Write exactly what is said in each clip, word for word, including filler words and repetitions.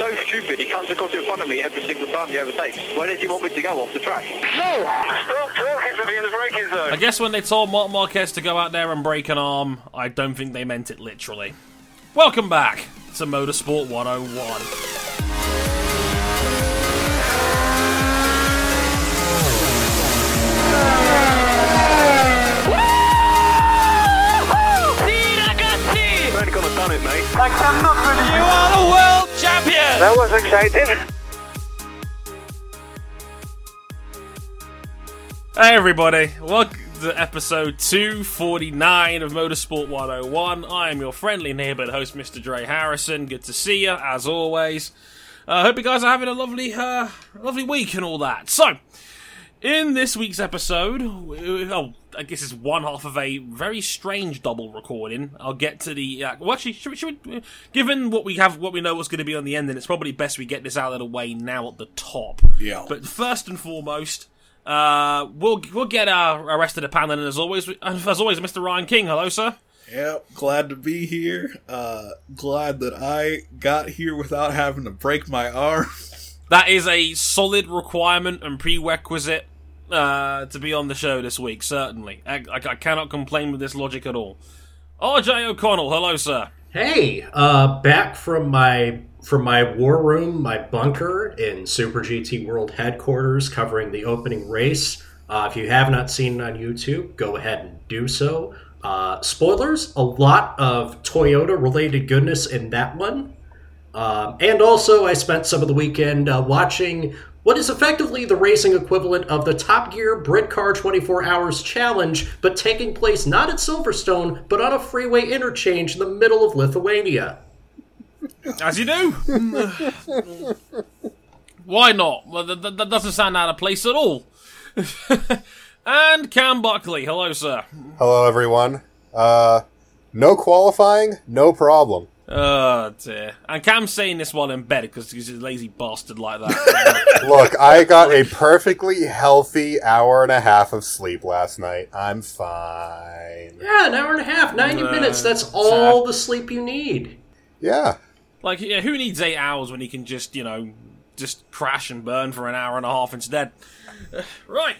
so stupid, he comes across in front of me every single time he overtakes. Where did you want me to go off the track? No! Stop talking to me in the braking zone! I guess when they told Marc Márquez to go out there and break an arm, I don't think they meant it literally. Welcome back to Motorsport one oh one. Done it, mate. I cannot believe you are the world champion! That was exciting. Hey everybody, welcome to episode two forty-nine of Motorsport one oh one. I am your friendly neighbourhood host, Mister Dre Harrison. Good to see you, as always. I uh, hope you guys are having a lovely, uh, lovely week and all that. So, in this week's episode, oh, I guess it's one half of a very strange double recording. I'll get to the... Uh, well, actually, should we, should we, given what we have, what we know what's going to be on the end, then it's probably best we get this out of the way now at the top. Yeah. But first and foremost, uh, we'll we'll get our, our rest of the panel in, as always. As always, Mister Ryan King, hello, sir. Yep, glad to be here. Uh, glad that I got here without having to break my arm. That is a solid requirement and prerequisite uh, to be on the show this week, certainly. I, I, I cannot complain with this logic at all. R J O'Connell, hello, sir. Hey, uh, back from my from my war room, my bunker in Super G T World headquarters, covering the opening race. Uh, if you have not seen it on YouTube, go ahead and do so. Uh, spoilers, a lot of Toyota-related goodness in that one. Um, and also, I spent some of the weekend uh, watching what is effectively the racing equivalent of the Top Gear Brit Car twenty-four Hours Challenge, but taking place not at Silverstone, but on a freeway interchange in the middle of Lithuania. As you do! Why not? Well, that, that doesn't sound out of place at all. And Cam Buckley, hello, sir. Hello, everyone. Uh, no qualifying, no problem. Oh dear. And Cam's saying this while in bed because he's a lazy bastard like that. Look, I got a perfectly healthy hour and a half of sleep last night. I'm fine. Yeah, an hour and a half, ninety uh, minutes. That's all uh, the sleep you need. Yeah. Like, yeah, who needs eight hours when he can just, you know, just crash and burn for an hour and a half instead? Uh, right.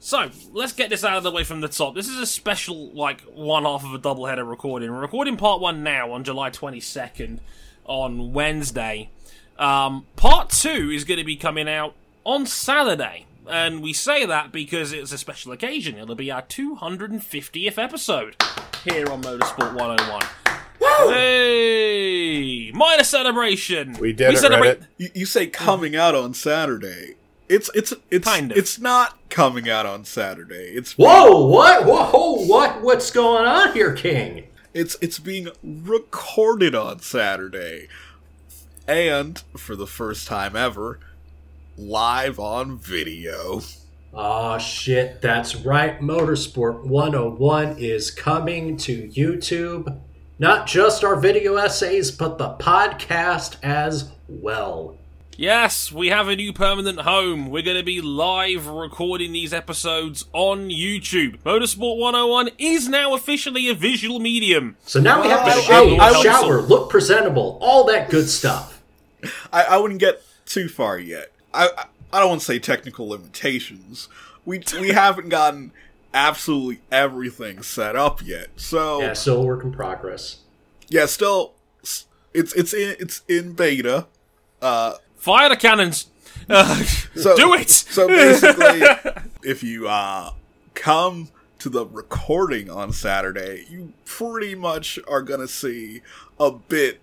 So, let's get this out of the way from the top. This is a special, like, one half of a doubleheader recording. We're recording part one now on July twenty-second on Wednesday. Um, part two is going to be coming out on Saturday. And we say that because it's a special occasion. It'll be our two hundred fiftieth episode here on Motorsport one oh one. Woo! Hey! Minor celebration! We did we it, celebrate- you, you say coming out on Saturday. It's it's it's kind of. It's not coming out on Saturday. It's whoa what whoa what what's going on here, King? It's it's being recorded on Saturday, and for the first time ever, live on video. Oh shit! That's right. Motorsport one oh one is coming to YouTube. Not just our video essays, but the podcast as well. Yes, we have a new permanent home. We're going to be live recording these episodes on YouTube. Motorsport one oh one is now officially a visual medium. So now we have to shave, shower, look presentable, all that good stuff. I, I wouldn't get too far yet. I I don't want to say technical limitations. We we haven't gotten absolutely everything set up yet. So yeah, still a work in progress. Yeah, still it's it's in, it's in beta. Uh Fire the cannons! Uh, so, do it! So basically, if you uh, come to the recording on Saturday, you pretty much are going to see a bit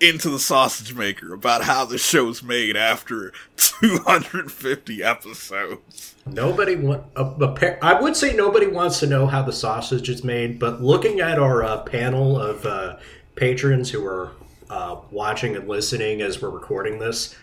into the sausage maker about how the show's made after two hundred fifty episodes. Nobody want, a, a par- I would say nobody wants to know how the sausage is made, but looking at our uh, panel of uh, patrons who are uh, watching and listening as we're recording this,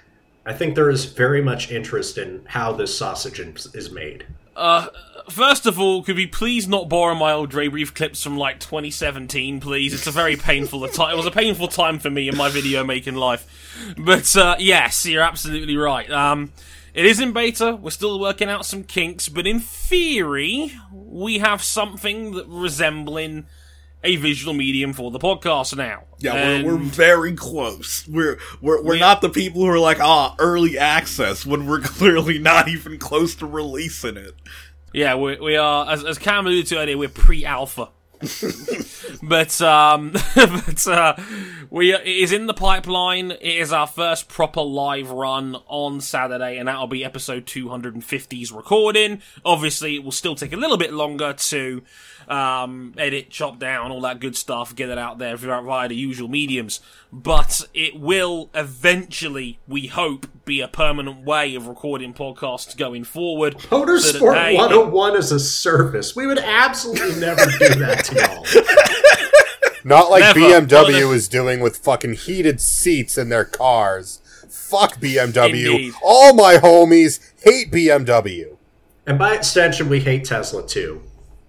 I think there is very much interest in how this sausage is made. Uh, first of all, could we please not borrow my old Dre Brief clips from, like, twenty seventeen, please? It's a very painful time. It was a painful time for me in my video-making life. But, uh, yes, you're absolutely right. Um, it is in beta. We're still working out some kinks. But in theory, we have something that resembling a visual medium for the podcast now. Yeah, we're, we're very close. We're we're we're yeah. not the people who are like, ah, early access, when we're clearly not even close to releasing it. Yeah, we we are, as as Cam alluded to earlier, we're pre-alpha. but um, but uh, we it is in the pipeline. It is our first proper live run on Saturday, and that'll be episode two hundred fifty's recording. Obviously, it will still take a little bit longer to um, edit, chop down, all that good stuff, get it out there via the usual mediums. But it will eventually, we hope, be a permanent way of recording podcasts going forward. Motorsport one oh one is a service. We would absolutely never do that to y'all. Not like never. B M W well, is doing with fucking heated seats in their cars. Fuck B M W. Indeed. All my homies hate B M W. And by extension, we hate Tesla too.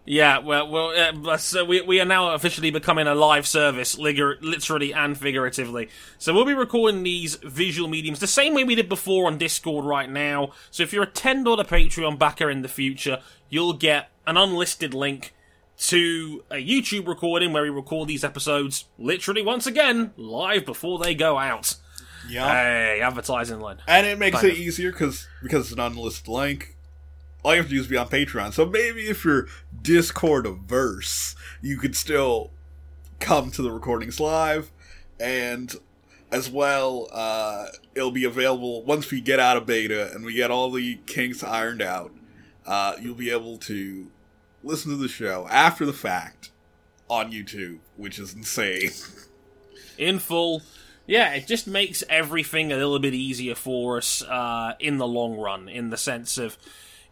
Yeah, well, well uh, so we we are now officially becoming a live service, literally and figuratively. So we'll be recording these visual mediums the same way we did before on Discord right now. So if you're a ten dollar Patreon backer in the future, you'll get an unlisted link to a YouTube recording where we record these episodes, literally, once again, live before they go out. Yeah. Hey, advertising line. And it makes kind it of. easier cause, because it's an unlisted link. All you have to do is be on Patreon. So maybe if you're Discord-averse, you could still come to the recordings live. And as well, uh, it'll be available once we get out of beta and we get all the kinks ironed out. Uh, you'll be able to listen to the show after the fact on YouTube, which is insane. In full. Yeah, it just makes everything a little bit easier for us uh, in the long run, in the sense of...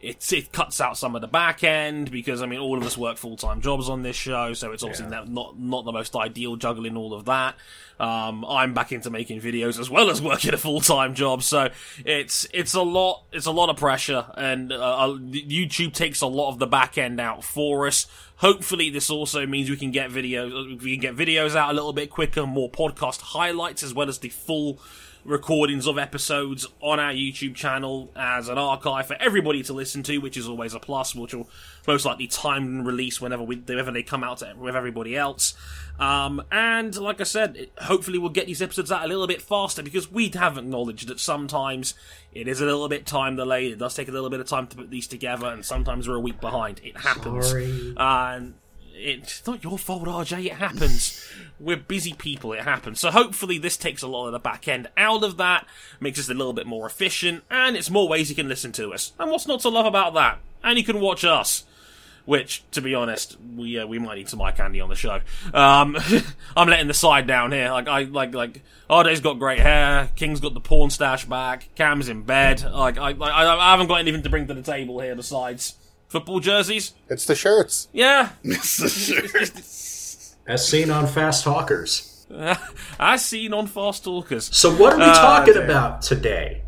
It's, it cuts out some of the back end, because, I mean, all of us work full-time jobs on this show, so it's obviously yeah. not not the most ideal juggling all of that. Um, I'm back into making videos as well as working a full-time job, so it's it's a lot it's a lot of pressure, and uh, YouTube takes a lot of the back end out for us. Hopefully, this also means we can get videos we can get videos out a little bit quicker, more podcast highlights, as well as the full recordings of episodes on our YouTube channel as an archive for everybody to listen to, which is always a plus, which will most likely time and release whenever we, whenever they come out to, with everybody else. Um, and like I said, it, hopefully we'll get these episodes out a little bit faster, because we have acknowledged that sometimes it is a little bit time delayed. It does take a little bit of time to put these together, and sometimes we're a week behind. It happens. Sorry. Uh, and it's not your fault, R J. It happens. We're busy people. It happens. So hopefully this takes a lot of the back end out of that, makes us a little bit more efficient, and it's more ways you can listen to us. And what's not to love about that? And you can watch us, which, to be honest, we uh, we might need some eye candy on the show. Um, I'm letting the side down here. Like I like like R J's got great hair. King's got the porn stash back. Cam's in bed. Like I, I I haven't got anything to bring to the table here besides football jerseys. It's the shirts. Yeah. It's the shirts. As seen on Fast Talkers. Uh, as seen on Fast Talkers. So what are we uh, talking damn. about today?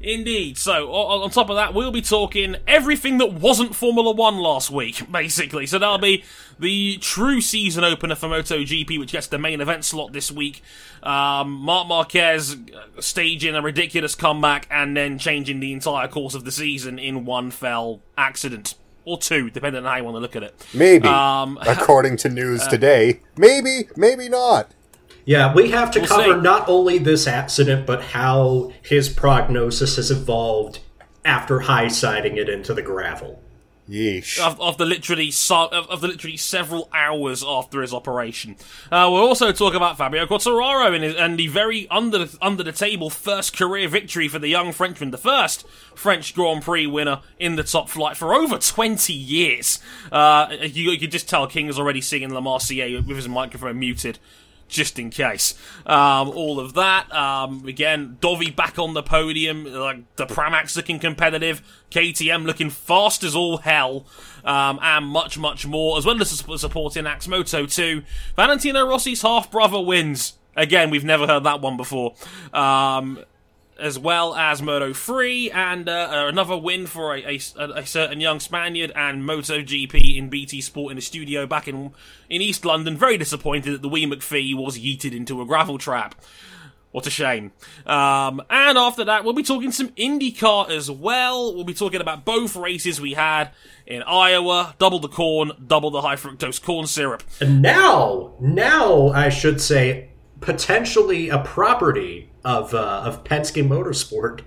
Indeed. So on, on top of that, we'll be talking everything that wasn't Formula One last week, basically. So that'll be the true season opener for MotoGP, which gets the main event slot this week. Um, Marc Márquez staging a ridiculous comeback and then changing the entire course of the season in one fell accident. Or two, depending on how you want to look at it. Maybe. Um, according to news uh, today. Maybe, maybe not. Yeah, we have to we'll cover see. not only this accident, but how his prognosis has evolved after high-siding it into the gravel. Yeesh. Of, of the literally so, of, of the literally several hours after his operation, uh, we'll also talk about Fabio Quartararo and, his, and the very under under the table first career victory for the young Frenchman, the first French Grand Prix winner in the top flight for over twenty years. Uh, you, you could just tell King is already singing La Marseillaise with his microphone muted, just in case. Um, all of that. Um, again, Dovi back on the podium. Like the Pramac's looking competitive. K T M looking fast as all hell. Um, and much, much more. As well as supporting Axe Moto two. Valentino Rossi's half-brother wins. Again, we've never heard that one before. Um, as well as Moto three. And uh, another win for a, a, a certain young Spaniard. And MotoGP in B T Sport in the studio back in... in East London, very disappointed that the Wee McPhee was yeeted into a gravel trap. What a shame. Um, and after that, we'll be talking some IndyCar as well. We'll be talking about both races we had in Iowa. Double the corn, double the high fructose corn syrup. And now, now I should say, potentially a property of uh, of Penske Motorsport.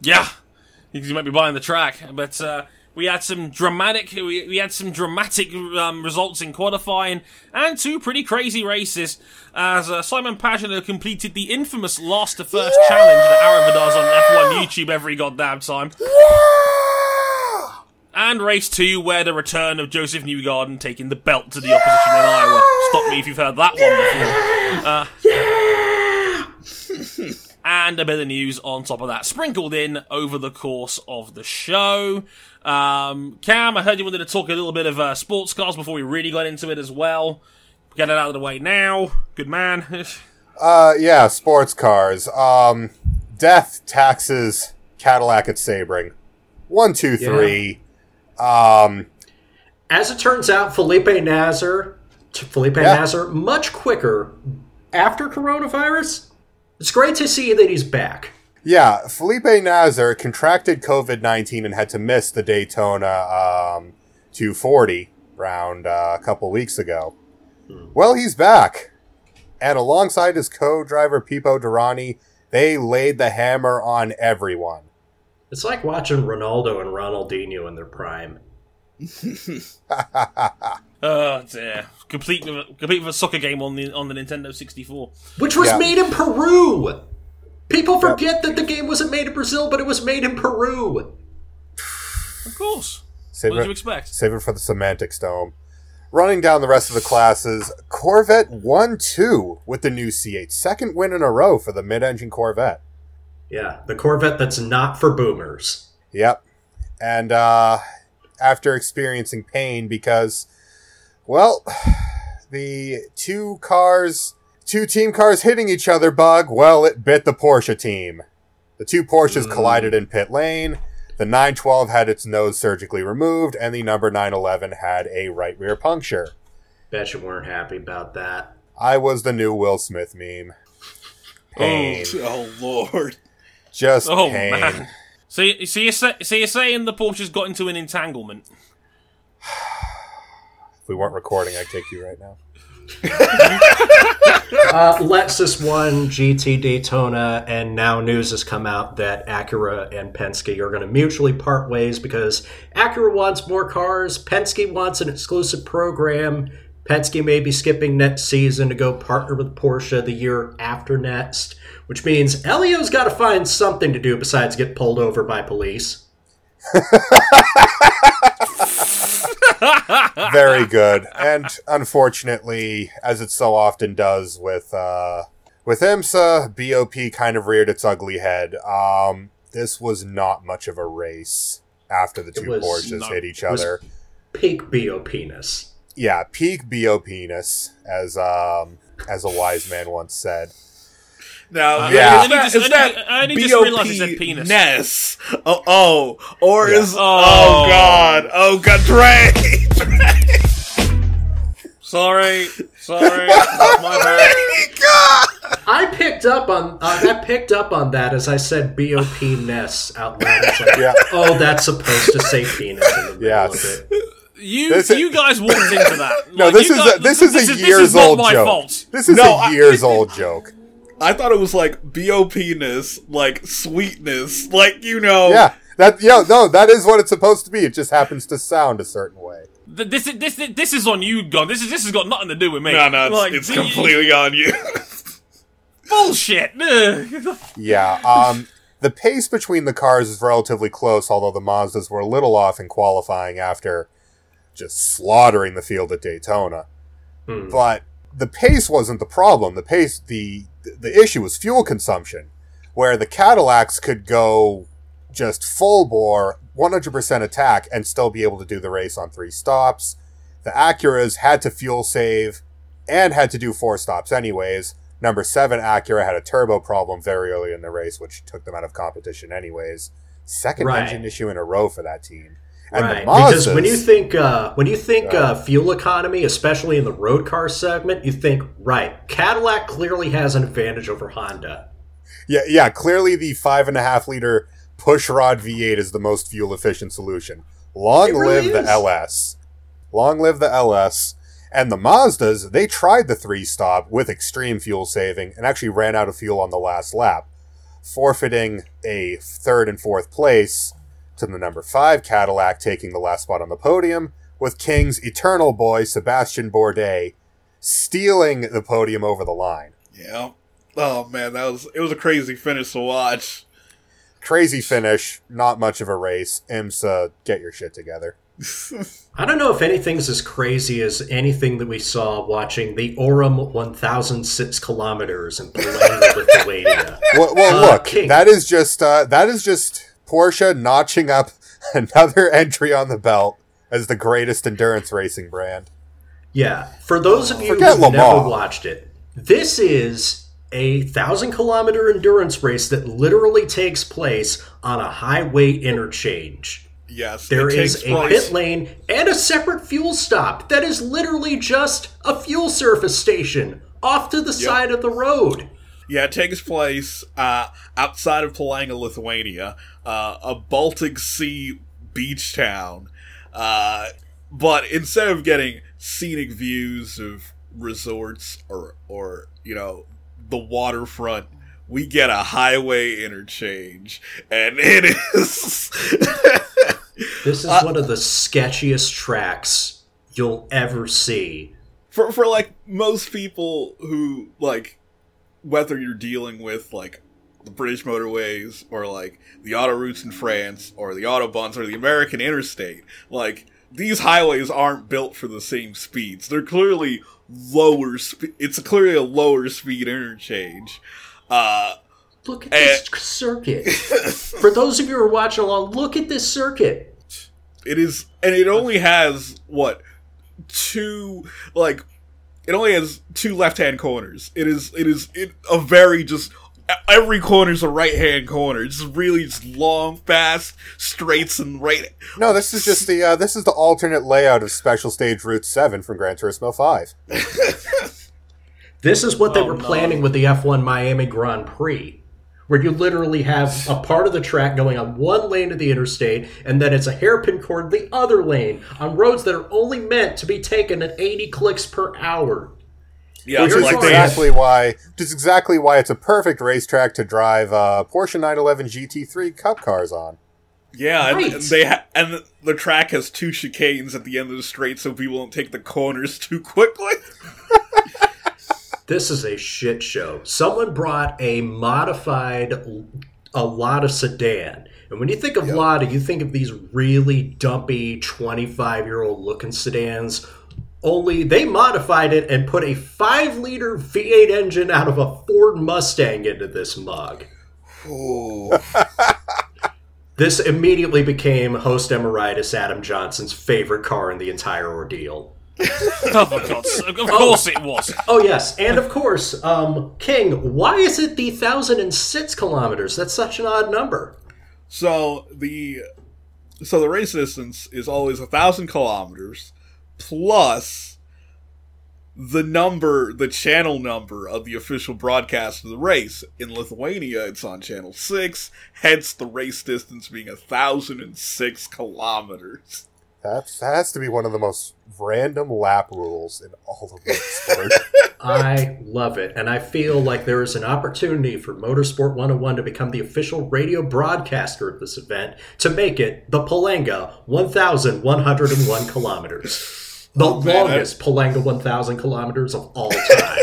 Yeah, you might be buying the track, but uh, we had some dramatic, we, we had some dramatic um, results in qualifying, and two pretty crazy races. As uh, Simon Pagenaud completed the infamous last to first yeah! challenge that Arav does on F one YouTube every goddamn time, yeah! and race two, where the return of Joseph Newgarden taking the belt to the yeah! opposition in Iowa. Stop me if you've heard that yeah! one before. Uh, yeah. And a bit of news on top of that, sprinkled in over the course of the show. Um, Cam, I heard you wanted to talk a little bit of uh, sports cars before we really got into it as well. Get it out of the way now. Good man. uh, yeah, sports cars. Um, death, taxes, Cadillac at Sebring. One, two, three. Yeah. Um, As it turns out, Felipe Nasr, Felipe yeah. Nasr, much quicker after coronavirus. It's great to see that he's back. Yeah, Felipe Nasr contracted covid nineteen and had to miss the Daytona um, two forty round uh, a couple weeks ago. Mm. Well, he's back. And alongside his co-driver, Pipo Derani, they laid the hammer on everyone. It's like watching Ronaldo and Ronaldinho in their prime. Oh dear! Complete with, complete with a soccer game on the on the Nintendo sixty-four, which was yeah. made in Peru. People forget yeah. that the game wasn't made in Brazil, but it was made in Peru. Of course. Save what it, did you expect? Save it for the semantic storm. Running down the rest of the classes, Corvette won two with the new C eight, second win in a row for the mid-engine Corvette. Yeah, the Corvette that's not for boomers. Yep, and uh, after experiencing pain because. Well, the two cars, two team cars hitting each other bug, well, it bit the Porsche team. The two Porsches mm. collided in pit lane, the nine twelve had its nose surgically removed, and the number nine eleven had a right rear puncture. Bet you weren't happy about that. I was the new Will Smith meme. Pain. Oh, oh Lord. Just oh, pain. Man. So, so, you're say, so you're saying the Porsches got into an entanglement? If we weren't recording, I'd take you right now. uh, Lexus won G T Daytona, and now news has come out that Acura and Penske are going to mutually part ways because Acura wants more cars, Penske wants an exclusive program, Penske may be skipping next season to go partner with Porsche the year after next, which means Elio's got to find something to do besides get pulled over by police. Very good. And unfortunately, as it so often does with uh, with IMSA, B O P kind of reared its ugly head. Um, this was not much of a race after the two Porsches hit each other. Peak B O P-ness. Yeah, peak B O P-ness, as um, as a wise man once said. Now, uh, yeah. I just, is that, that B O P-ness? Oh, oh, or yeah. is... Oh, oh, God. Oh, God. Dre! Dre! Sorry. Sorry. That's my bad. I picked up on uh, I picked up on that as I said B O P-ness out loud. Like, yeah. Oh, that's supposed to say penis in the middle yes. of it. You this you guys walked into that. No, like, this, is guys, a, this, this is a this years-old joke. Fault. This is no, a years-old joke. I thought it was like B O P-ness, like sweetness, like, you know. Yeah, that yeah, no, that is what it's supposed to be. It just happens to sound a certain way. The, this is this this is on you, Gon. This is this has got nothing to do with me. No, no, it's, like, it's completely you, on you. Bullshit. yeah. Um. The pace between the cars is relatively close, although the Mazdas were a little off in qualifying after just slaughtering the field at Daytona. Hmm. But the pace wasn't the problem. The pace the The issue was fuel consumption, where the Cadillacs could go just full bore, one hundred percent attack, and still be able to do the race on three stops. The Acuras had to fuel save and had to do four stops anyways. Number seven Acura had a turbo problem very early in the race, which took them out of competition anyways. Second right. engine issue in a row for that team. And right, the Mazdas, because when you think uh, when you think uh, uh, fuel economy, especially in the road car segment, you think, right, Cadillac clearly has an advantage over Honda. Yeah, yeah. Clearly, the five and a half liter pushrod V eight is the most fuel efficient solution. Long really live is. the L S. Long live the L S. And the Mazdas, they tried the three-stop with extreme fuel saving and actually ran out of fuel on the last lap, forfeiting a third and fourth place to the number five Cadillac, taking the last spot on the podium, with King's eternal boy, Sebastian Bourdais, stealing the podium over the line. Yeah. Oh, man, that was it was a crazy finish to watch. Crazy finish, not much of a race. IMSA, get your shit together. I don't know if anything's as crazy as anything that we saw watching the Orem one thousand six kilometers in Lithuania. Well, well uh, look, King. that is just uh, that is just Porsche notching up another entry on the belt as the greatest endurance racing brand. Yeah, for those of you Forget who've Le never Mans. watched it, this is a one thousand kilometer endurance race that literally takes place on a highway interchange. Yes, there is a place. pit lane and a separate fuel stop that is literally just a fuel surface station off to the yep. side of the road. Yeah, it takes place uh, outside of Palanga, Lithuania, uh, a Baltic Sea beach town. Uh, but instead of getting scenic views of resorts or, or you know, the waterfront, we get a highway interchange, and it is... This is uh, one of the sketchiest tracks you'll ever see. For, for, like, most people who, like, whether you're dealing with, like, the British motorways or, like, the autoroutes in France or the autobahns or the American interstate, like, these highways aren't built for the same speeds. They're clearly lower speed. It's clearly a lower speed interchange. Uh... Look at this and, circuit. For those of you who are watching along, look at this circuit. It is, and it only has, what, two, like, it only has two left-hand corners. It is, it is it, a very just, every corner is a right-hand corner. It's really just long, fast, straights, and right. No, this is just the, uh, this is the alternate layout of Special Stage Route seven from Gran Turismo five. This is what they oh, were no. planning with the F one Miami Grand Prix, where you literally have a part of the track going on one lane of the interstate, and then it's a hairpin curve the other lane on roads that are only meant to be taken at eighty clicks per hour. Yeah, which is like exactly why, just exactly why it's a perfect racetrack to drive uh, Porsche nine eleven G T three Cup cars on. Yeah, right. and they ha- and the track has two chicanes at the end of the straight, so people don't take the corners too quickly. This is a shit show. Someone brought a modified a Lada sedan. And when you think of yep. Lada, you think of these really dumpy twenty-five-year-old looking sedans. Only they modified it and put a five-liter V eight engine out of a Ford Mustang into this mug. Ooh. This immediately became host emeritus Adam Johnson's favorite car in the entire ordeal. Oh my God! Of course oh. it was. Oh yes, and of course, um, King. Why is it the thousand and six kilometers? That's such an odd number. So the so the race distance is always a thousand kilometers plus the number, the channel number of the official broadcast of the race. In Lithuania, it's on channel six. Hence, the race distance being a thousand and six kilometers. That's, that has to be one of the most random lap rules in all of motorsport. I love it, and I feel like there is an opportunity for Motorsport one oh one to become the official radio broadcaster of this event to make it the Palanga one thousand one hundred one kilometers. The oh, man, longest I... Palanga one thousand kilometers of all time.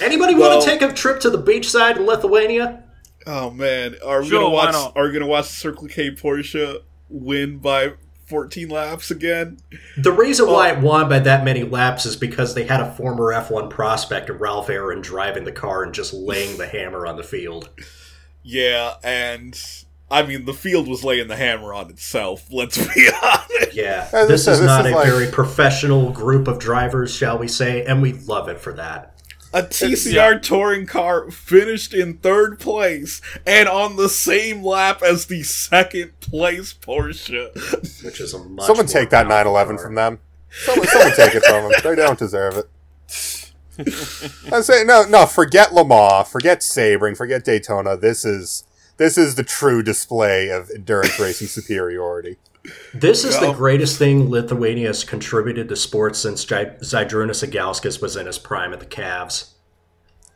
Anybody well, want to take a trip to the beachside in Lithuania? Oh, man. Are we sure, going to watch Are we going to watch Circle K Porsche win by fourteen laps again? The reason oh. why it won by that many laps is because they had a former F one prospect of Ralph Aaron driving the car and just laying the hammer on the field. Yeah, and I mean, the field was laying the hammer on itself, let's be honest. Yeah, this, this is this not is a like... very professional group of drivers, shall we say, and we love it for that. A T C R yeah. touring car finished in third place and on the same lap as the second place Porsche. Which is a much Someone take that nine eleven car. from them. Someone, someone take it from them. They don't deserve it. I'm saying no, no. Forget Le Mans, forget Sebring, forget Daytona. This is this is the true display of endurance racing superiority. This is well, the greatest thing Lithuania has contributed to sports since J- Žydrūnas Sagauskas was in his prime at the Cavs.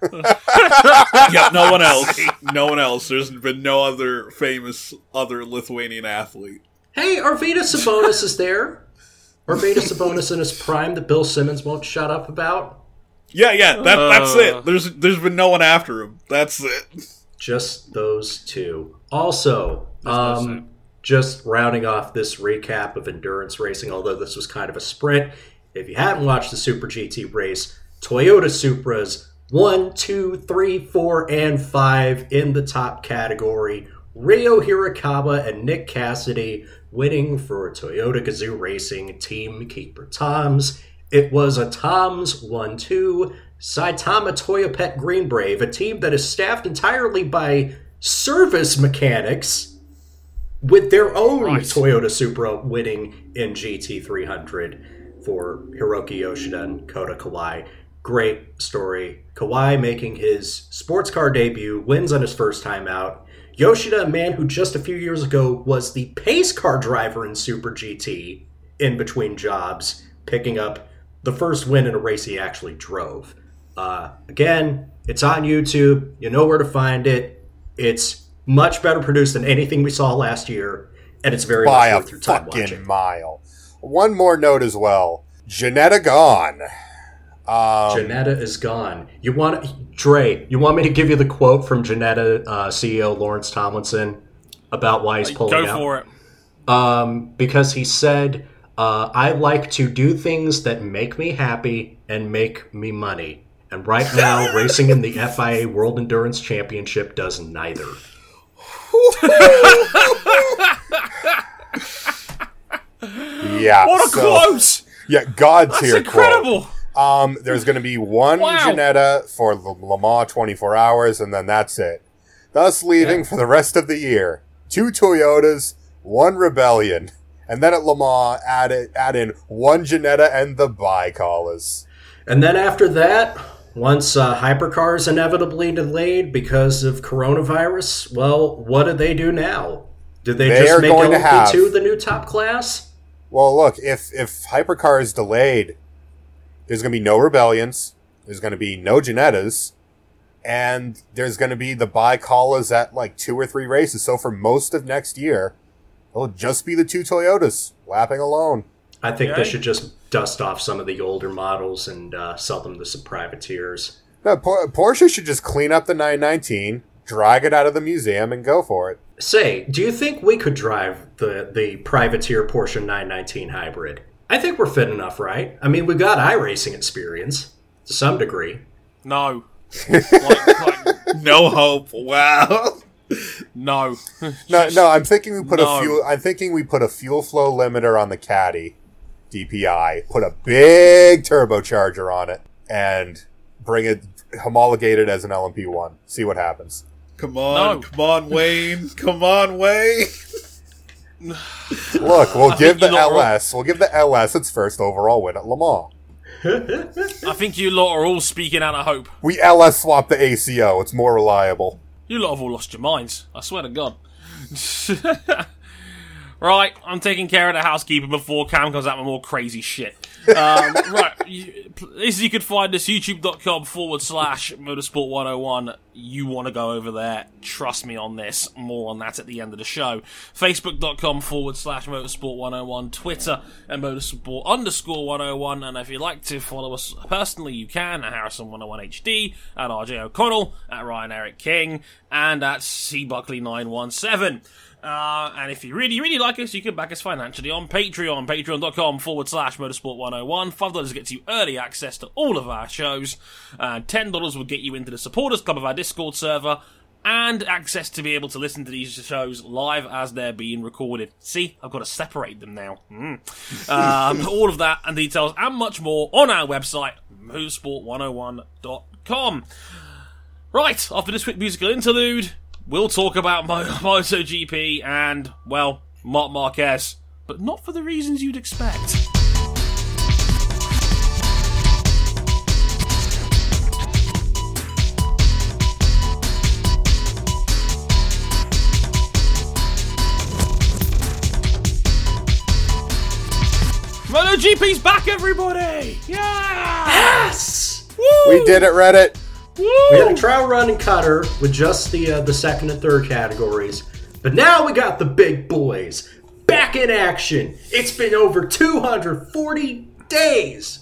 Yeah, no one else. No one else. There's been no other famous other Lithuanian athlete. Hey, Arvydas Sabonis is there. Arvydas Sabonis in his prime that Bill Simmons won't shut up about. Yeah, yeah, that, uh, that's it. There's There's been no one after him. That's it. Just those two. Also, um, just rounding off this recap of endurance racing, although this was kind of a sprint, if you haven't watched the Super G T race, Toyota Supras One, two, three, four, and five in the top category. Ryo Hirakawa and Nick Cassidy winning for Toyota Gazoo Racing Team Keeper Toms. It was a Toms one two. Saitama Toyopet Green Brave, a team that is staffed entirely by service mechanics, with their own right. Toyota Supra winning in G T three hundred for Hiroki Yoshida and Kota Kawai. Great story. Kawai making his sports car debut, wins on his first time out. Yoshida, a man who just a few years ago was the pace car driver in Super G T in between jobs, picking up the first win in a race he actually drove. Uh, again, it's on YouTube. You know where to find it. It's much better produced than anything we saw last year, and it's very much worth your time watching. By a fucking mile. One more note as well. Janetta gone. Um, Janetta is gone. You want Dre? You want me to give you the quote from Janetta uh, C E O Lawrence Tomlinson about why he's pulling go out? Go for it. Um, because he said, uh, "I like to do things that make me happy and make me money. And right now, racing in the F I A World Endurance Championship does neither." Yeah. What a so, quote! Yeah, God tier quote. That's incredible. Um, there's going to be one wow. Janetta for Le-, Le Mans twenty-four hours, and then that's it. Thus leaving yeah. for the rest of the year, two Toyotas, one Rebellion, and then at Le Mans, add, it, add in one Janetta and the Bicolors. And then after that, once uh, Hypercar is inevitably delayed because of coronavirus, well, what do they do now? Do they, they just make L P two have... the new top class? Well, look, if if Hypercar is delayed... There's going to be no Rebellions, there's going to be no Janettas, and there's going to be the Bicollas at like two or three races. So for most of next year, it'll just be the two Toyotas, lapping alone. I think okay. they should just dust off some of the older models and uh, sell them to some privateers. No, Por- Porsche should just clean up the nine nineteen, drag it out of the museum, and go for it. Say, do you think we could drive the, the privateer Porsche nine nineteen hybrid? I think we're fit enough, right? I mean, we've got iRacing experience to some degree. No. like, like, no hope. Wow. No. No, no, I'm thinking we put no. a fuel I'm thinking we put a fuel flow limiter on the Caddy D P I, put a big turbocharger on it, and bring it homologate it as an L M P one. See what happens. Come on, no. come on, Wayne. Come on, Wayne. Look, we'll I give the L S. All... We'll give the L S its first overall win at Le Mans. I think you lot are all speaking out of hope. We L S swapped the A C O. It's more reliable. You lot have all lost your minds. I swear to God. Right, I'm taking care of the housekeeping before Cam comes out with more crazy shit. Um, right, you, please, you could find us youtube.com forward slash Motorsport one oh one. You want to go over there. Trust me on this. More on that at the end of the show. Facebook.com forward slash Motorsport one oh one. Twitter and Motorsport underscore one oh one. And if you'd like to follow us personally, you can at Harrison one oh one H D, at R J O'Connell, at Ryan Eric King, and at C Buckley nine one seven. Uh, and if you really, really like us, you can back us financially on Patreon, patreon.com forward slash motorsport101. five dollars gets you early access to all of our shows. Uh, ten dollars will get you into the supporters club of our Discord server and access to be able to listen to these shows live as they're being recorded. See, I've got to separate them now. Mm. Um, all of that and details and much more on our website, motorsport one oh one dot com. Right, after this quick musical interlude, we'll talk about MotoGP and, well, Marc Márquez, but not for the reasons you'd expect. MotoGP's back, everybody! Yeah! Yes! Woo! We did it, Reddit. Woo! We had a trial run in Qatar with just the uh, the second and third categories, but now we got the big boys back in action. It's been over two hundred forty days,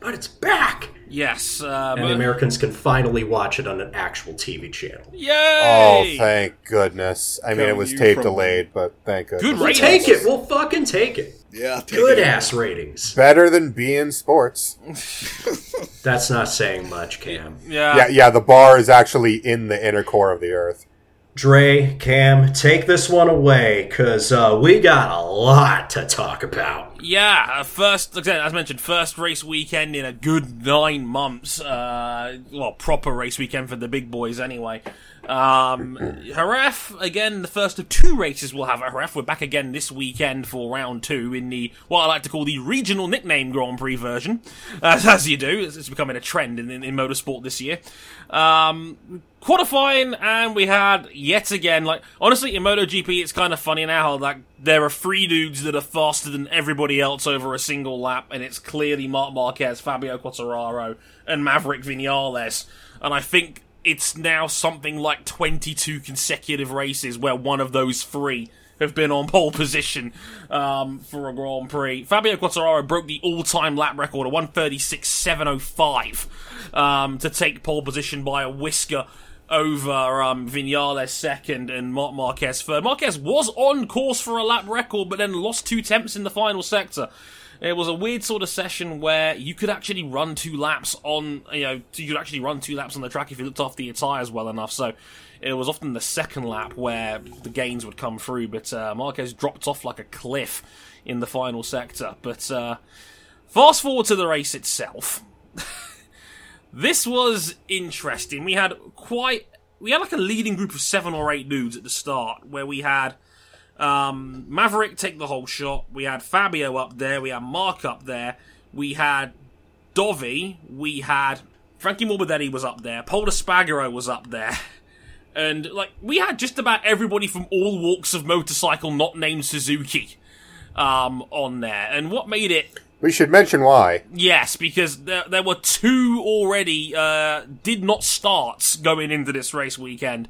but it's back. Yes. Uh, and the Americans can finally watch it on an actual T V channel. Yay! Oh, thank goodness. I Come mean, it was tape delayed, but thank goodness. Good ratings. We'll take it. We'll fucking take it. Yeah. Take Good it. ass ratings. Better than being sports. That's not saying much, Cam. Yeah. yeah. Yeah, the bar is actually in the inner core of the earth. Dre, Cam, take this one away, because uh, we got a lot to talk about. Yeah, uh, first, like I said, as mentioned, first race weekend in a good nine months. Uh, well, proper race weekend for the big boys anyway. Um, Haref, again, the first of two races we'll have at Haref. We're back again this weekend for round two in the, what I like to call the regional nickname Grand Prix version. Uh, as you do, it's, it's becoming a trend in, in, in motorsport this year. Um... Qualifying, and we had, yet again, like, honestly, in MotoGP, it's kind of funny now, like, there are three dudes that are faster than everybody else over a single lap, and it's clearly Marc Márquez, Fabio Quartararo, and Maverick Viñales, and I think it's now something like twenty-two consecutive races where one of those three have been on pole position um, for a Grand Prix. Fabio Quartararo broke the all-time lap record of one thirty-six point seven oh five um, to take pole position by a whisker over um, Viñales second and Marc Márquez third. Márquez was on course for a lap record, but then lost two tenths in the final sector. It was a weird sort of session where you could actually run two laps on, you know, you could actually run two laps on the track if you looked after your tyres well enough. So it was often the second lap where the gains would come through, but uh, Márquez dropped off like a cliff in the final sector. But uh, fast forward to the race itself. This was interesting. We had quite... We had like a leading group of seven or eight dudes at the start, where we had um, Maverick take the whole shot. We had Fabio up there. We had Marc up there. We had Dovi. We had... Frankie Morbidelli was up there. Pol Espargaró was up there. And, like, we had just about everybody from all walks of motorcycle not named Suzuki um, on there. And what made it... We should mention why. Yes, because there, there were two already uh, did not starts going into this race weekend.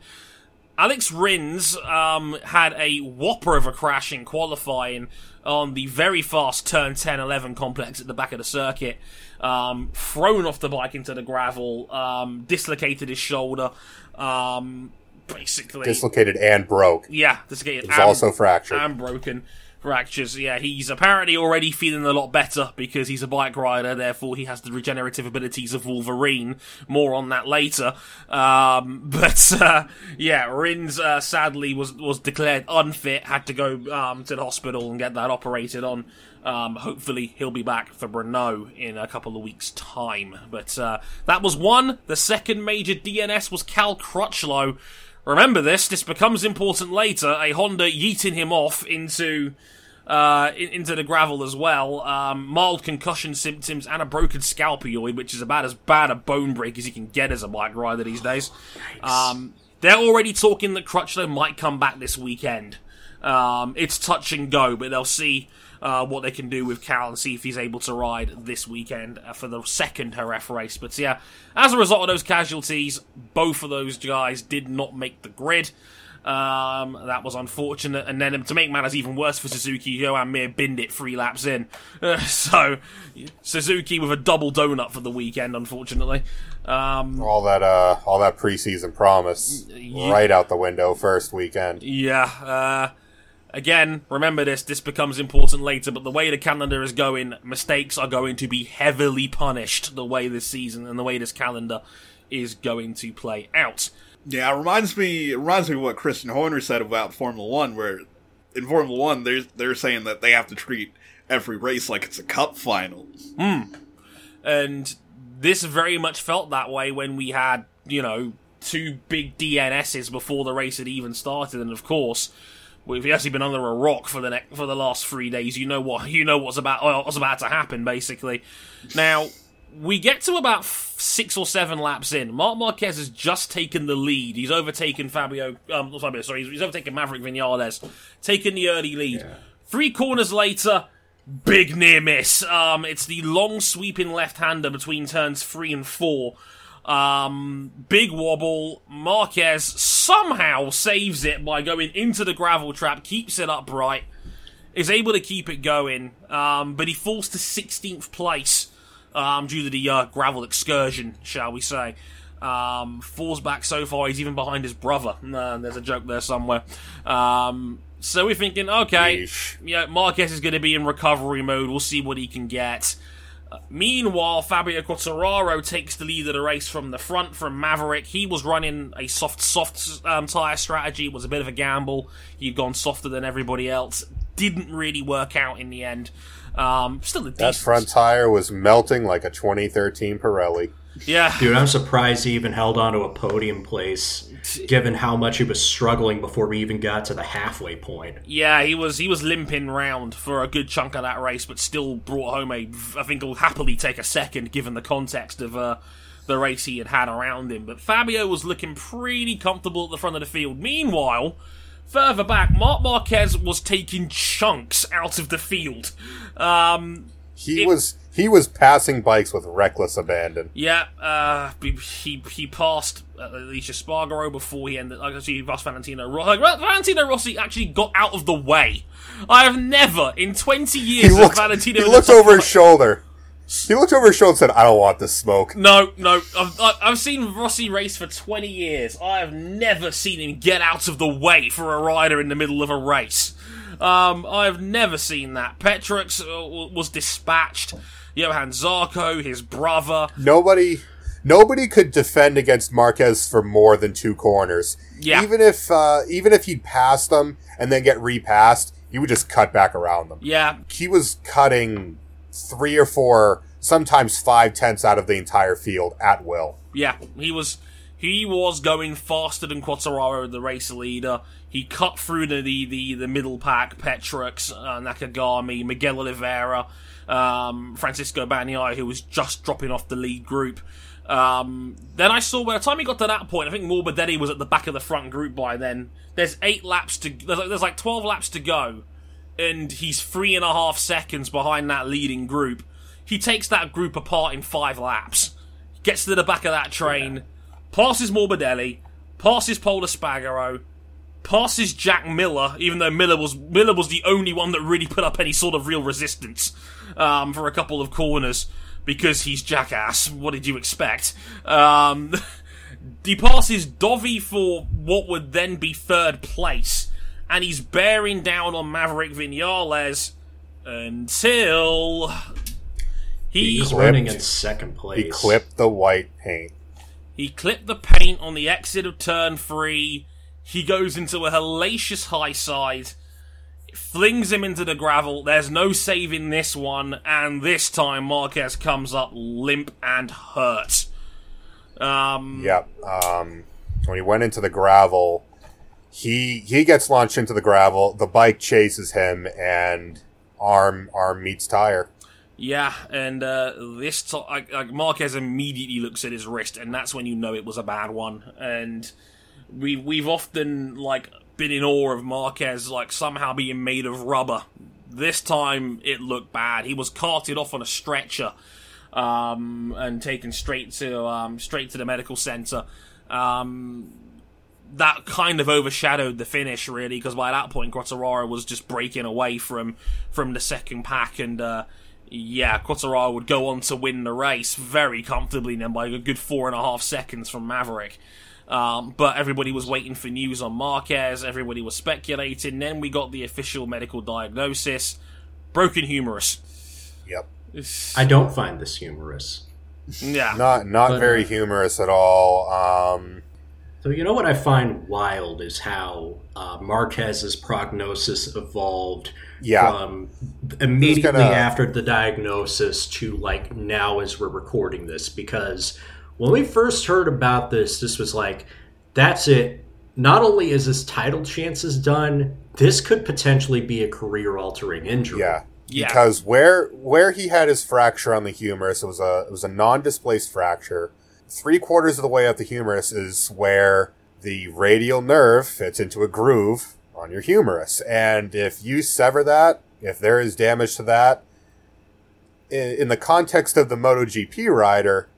Alex Rins um, had a whopper of a crash in qualifying on the very fast turn ten eleven complex at the back of the circuit. Um, thrown off the bike into the gravel, um, dislocated his shoulder, um, basically. Dislocated and broke. Yeah, dislocated. It was and, also fractured. And broken. Fractures, yeah, he's apparently already feeling a lot better because he's a bike rider, therefore he has the regenerative abilities of Wolverine. More on that later. Um, but, uh, yeah, Rins, uh, sadly, was, was declared unfit, had to go um, to the hospital and get that operated on. Um, hopefully he'll be back for Brno in a couple of weeks' time. But uh, that was one. The second major D N S was Cal Crutchlow. Remember this, this becomes important later, a Honda yeeting him off into uh, into the gravel as well, um, mild concussion symptoms and a broken scaphoid, which is about as bad a bone break as you can get as a bike rider these days. Oh, um, they're already talking that Crutchlow might come back this weekend. Um, it's touch and go, but they'll see uh, what they can do with Cal and see if he's able to ride this weekend for the second Haref race. But yeah, as a result of those casualties, both of those guys did not make the grid. Um, that was unfortunate. And then to make matters even worse for Suzuki, Joan Mir binned it three laps in. Uh, so Suzuki with a double donut for the weekend, unfortunately. Um, all that, uh, all that preseason promise yeah, right out the window first weekend. Yeah. Uh, Again, remember this, this becomes important later, but the way the calendar is going, mistakes are going to be heavily punished the way this season and the way this calendar is going to play out. Yeah, it reminds me it reminds me of what Christian Horner said about Formula One, where in Formula One, they're, they're saying that they have to treat every race like it's a cup final. Mm. And this very much felt that way when we had, you know, two big D N Ss before the race had even started, and of course... We've actually been under a rock for the ne- for the last three days. You know what? You know what's about what's about to happen, basically. Now we get to about f- six or seven laps in. Marc Márquez has just taken the lead. He's overtaken Fabio. Um, not Fabio. Sorry, he's overtaken Maverick Viñales, taken the early lead. Yeah. Three corners later, Big near miss. Um, it's the long sweeping left-hander between turns three and four. Um, big wobble. Marquez somehow saves it by going into the gravel trap, keeps it upright, is able to keep it going, um, but he falls to sixteenth place um, due to the uh, gravel excursion, shall we say. Um, falls back so far he's even behind his brother. Uh, there's a joke there somewhere. Um, so we're thinking, okay, Eesh. you know, Marquez is going to be in recovery mode. We'll see what he can get. Uh, meanwhile, Fabio Quartararo takes the lead of the race from the front from Maverick. He was running a soft, soft um, tyre strategy. It was a bit of a gamble. He'd gone softer than everybody else. Didn't really work out in the end. Um, still a decent... That front tyre was melting like a twenty thirteen Pirelli. Yeah, dude, I'm surprised he even held on to a podium place, given how much he was struggling before we even got to the halfway point. Yeah, he was he was limping round for a good chunk of that race, but still brought home a, I think he'll happily take a second, given the context of uh, the race he had had around him. But Fabio was looking pretty comfortable at the front of the field. Meanwhile, further back, Marc Marquez was taking chunks out of the field. Um, he it, was... He was passing bikes with reckless abandon. Yeah, uh, he he passed Aleix Espargaró before he ended. Like, actually, he passed Valentino Rossi. Valentino Rossi actually got out of the way. I have never, in twenty years, he looked, Valentino. He looked over his shoulder. He looked over his shoulder and said, "I don't want this smoke." No, no, I've I've seen Rossi race for twenty years. I have never seen him get out of the way for a rider in the middle of a race. Um, I've never seen that. Petrux uh, was dispatched. Johan Zarco, his brother. Nobody nobody could defend against Marquez for more than two corners. Yeah. Even if uh, even if he'd pass them and then get repassed, he would just cut back around them. Yeah. He was cutting three or four, sometimes five-tenths out of the entire field at will. Yeah, he was he was going faster than Quartararo, the race leader. He cut through the, the, the middle pack, Petrux, uh, Nakagami, Miguel Oliveira, um, Francisco Bagnaia, who was just dropping off the lead group. Um, then I saw, by the time he got to that point, I think Morbidelli was at the back of the front group by then. There's eight laps to, there's like, there's like twelve laps to go, and he's three and a half seconds behind that leading group. He takes that group apart in five laps, gets to the back of that train, yeah. passes Morbidelli, passes Pol Espargaró, passes Jack Miller, even though Miller was Miller was the only one that really put up any sort of real resistance um, for a couple of corners, because he's jackass. What did you expect? Um, he passes Dovi for what would then be third place, and he's bearing down on Maverick Viñales until he he's running in second place. He clipped the white paint. He clipped the paint on the exit of turn three. He goes into a hellacious high side, flings him into the gravel. There's no saving this one, and this time Marquez comes up limp and hurt. Um, yep. Um, when he went into the gravel, he he gets launched into the gravel. The bike chases him, and arm arm meets tire. Yeah, and uh, this to- I, I, Marquez immediately looks at his wrist, and that's when you know it was a bad one. And We, we've often, like, been in awe of Marquez, like, somehow being made of rubber. This time, it looked bad. He was carted off on a stretcher um, and taken straight to um, straight to the medical center. Um, that kind of overshadowed the finish, really, because by that point, Quartararo was just breaking away from, from the second pack, and, uh, yeah, Quartararo would go on to win the race very comfortably, then by a good four and a half seconds from Maverick. Um, but everybody was waiting for news on Marquez, everybody was speculating, then we got the official medical diagnosis, broken humerus. Yep. I don't find this humorous. Yeah. Not not but, very humorous at all. Um, so you know what I find wild is how uh, Marquez's prognosis evolved yeah. from immediately gonna... after the diagnosis to like now as we're recording this, because when we first heard about this, this was like, that's it. Not only is his title chances done, this could potentially be a career-altering injury. Yeah, yeah. Because where where he had his fracture on the humerus, it was a it was a non-displaced fracture. Three quarters of the way up the humerus is where the radial nerve fits into a groove on your humerus, and if you sever that, If there is damage to that, in, in the context of the MotoGP rider,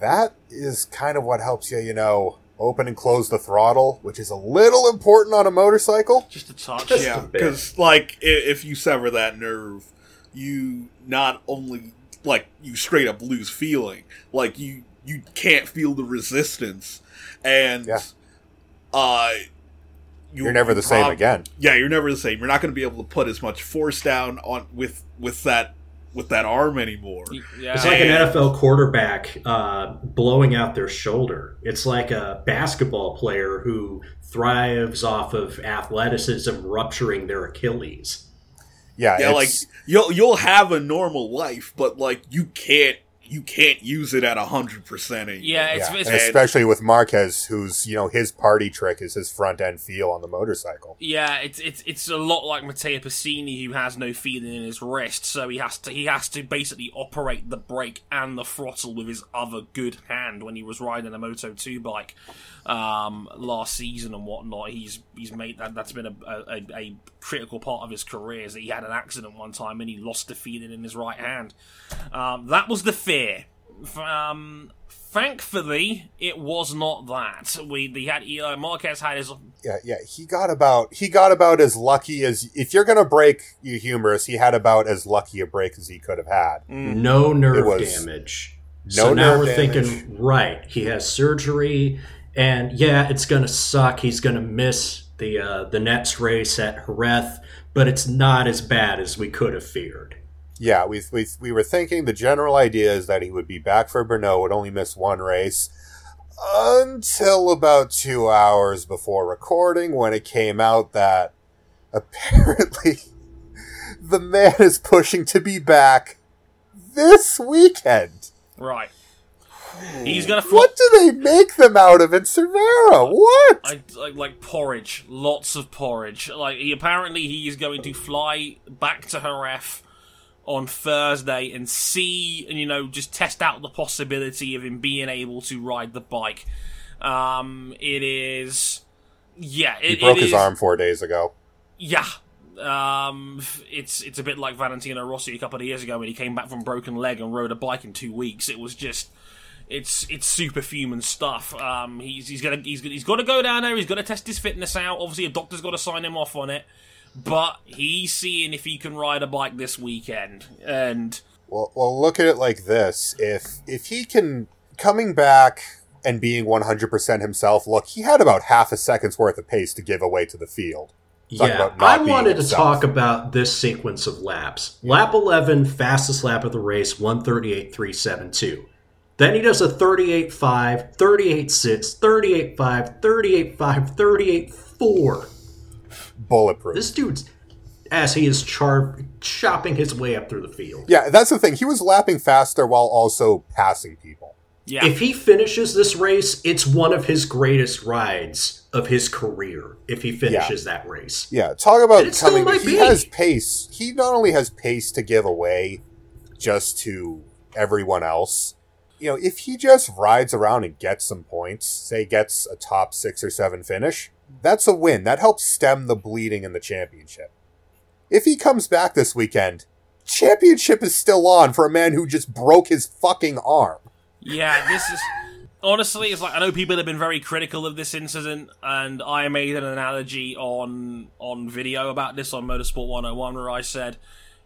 that is kind of what helps you, you know, open and close the throttle, which is a little important on a motorcycle. Just a touch, Just yeah. Because, like, if you sever that nerve, you not only, like, you straight up lose feeling. Like, you, you can't feel the resistance. And, yeah. uh... You're never the prob- same again. Yeah, you're never the same. You're not going to be able to put as much force down on with with that with that arm anymore. Yeah. It's like an N F L quarterback uh, blowing out their shoulder. It's like a basketball player who thrives off of athleticism rupturing their Achilles. Yeah, yeah, like you'll you'll have a normal life, but like you can't. You can't use it at one hundred percent. Yeah, it's, yeah. It's, and especially with Marquez, who's, you know, his party trick is his front-end feel on the motorcycle. Yeah, it's it's it's a lot like Matteo Pasini, who has no feeling in his wrist, so he has to he has to basically operate the brake and the throttle with his other good hand when he was riding a Moto two bike um, last season and whatnot. He's he's made that that's been a, a, a critical part of his career, is that he had an accident one time and he lost the feeling in his right hand. Um, that was the thing. Um, thankfully, it was not that. We they had Eli Marquez had his yeah yeah he got about he got about as lucky as, if you're gonna break your humerus, he had about as lucky a break as he could have had. Mm. No nerve damage. No so nerve now we're damage. Thinking, right? He has surgery, and yeah, it's gonna suck. He's gonna miss the uh, the next race at Jerez, but it's not as bad as we could have feared. Yeah, we we we were thinking the general idea is that he would be back for Brno, would only miss one race, until about two hours before recording, when it came out that apparently the man is pushing to be back this weekend. Right. He's gonna. Fl- what do they make them out of in Cervera? What? I, I, like porridge, lots of porridge. Like he, apparently he is going to fly back to Haref on Thursday and see, and you know, just test out the possibility of him being able to ride the bike. Um, it is, yeah, it, he broke it his is, arm four days ago. Yeah, um, it's it's a bit like Valentino Rossi a couple of years ago when he came back from broken leg and rode a bike in two weeks. It was just, it's it's superhuman stuff. Um, he's he's gonna he's he's got to go down there. He's got to test his fitness out. Obviously, a doctor's got to sign him off on it. But he's seeing if he can ride a bike this weekend, and well, well, look at it like this: if if he can coming back and being one hundred percent himself, look, he had about half a second's worth of pace to give away to the field. Talk yeah, I wanted to talk about this sequence of laps: lap eleven, fastest lap of the race, one thirty-eight three seven two. Then he does a thirty-eight five, thirty-eight six, thirty-eight five, thirty-eight five, thirty-eight four. Bulletproof. This dude's, as he is char- chopping his way up through the field. Yeah, that's the thing. He was lapping faster while also passing people. Yeah. If he finishes this race, it's one of his greatest rides of his career. If he finishes yeah. that race. Yeah, talk about coming. Still might he be. has pace. He not only has pace to give away just to everyone else. You know, if he just rides around and gets some points, say gets a top six or seven finish, that's a win. That helps stem the bleeding in the championship. If he comes back this weekend, championship is still on for a man who just broke his fucking arm. Yeah, this is... Honestly, it's like, I know people have been very critical of this incident, and I made an analogy on on video about this on Motorsport one oh one, where I said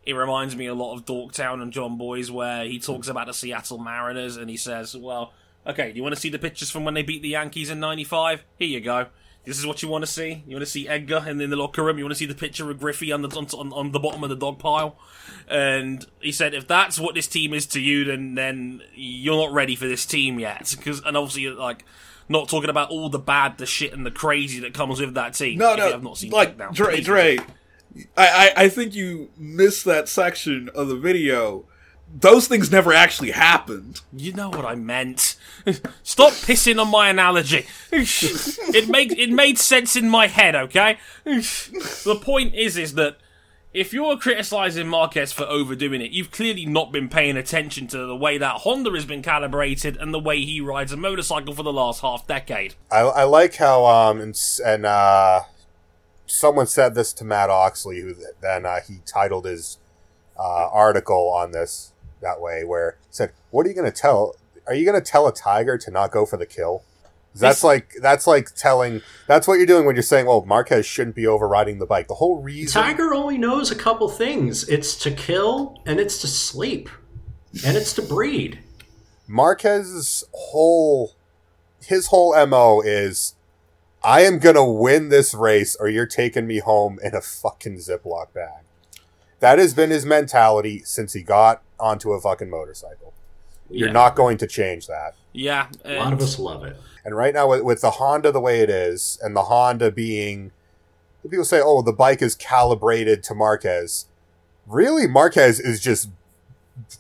it reminds me a lot of Dorktown and John Boyes, where he talks about the Seattle Mariners, and he says, well, okay, do you want to see the pictures from when they beat the Yankees in ninety-five? Here you go. This is what you want to see. You want to see Edgar in the locker room. You want to see the picture of Griffey on the on, on the bottom of the dog pile. And he said, if that's what this team is to you, then then you're not ready for this team yet. Because and obviously, like, not talking about all the bad, the shit, and the crazy that comes with that team. No, no, I've not seen like now. Dre, Dre, I, I think you missed that section of the video. Those things never actually happened. You know what I meant. Stop pissing on my analogy. It made it made sense in my head, okay? The point is, is that if you're criticizing Marquez for overdoing it, you've clearly not been paying attention to the way that Honda has been calibrated and the way he rides a motorcycle for the last half decade. I, I like how um and, and uh someone said this to Matt Oxley, who then uh, he titled his uh, article on this that way, where he said, "What are you going to tell? Are you going to tell a tiger to not go for the kill?" That's like that's like telling that's what you're doing when you're saying, well, Marquez shouldn't be overriding the bike. The whole reason Tiger only knows a couple things. It's to kill, and it's to sleep, and it's to breed. Marquez's whole his whole M O is, I am gonna win this race or you're taking me home in a fucking Ziploc bag. That has been his mentality since he got onto a fucking motorcycle. You're yeah. not going to change that. Yeah. A lot of us love it. And right now, with, with the Honda the way it is, and the Honda being... People say, oh, the bike is calibrated to Marquez. Really, Marquez is just...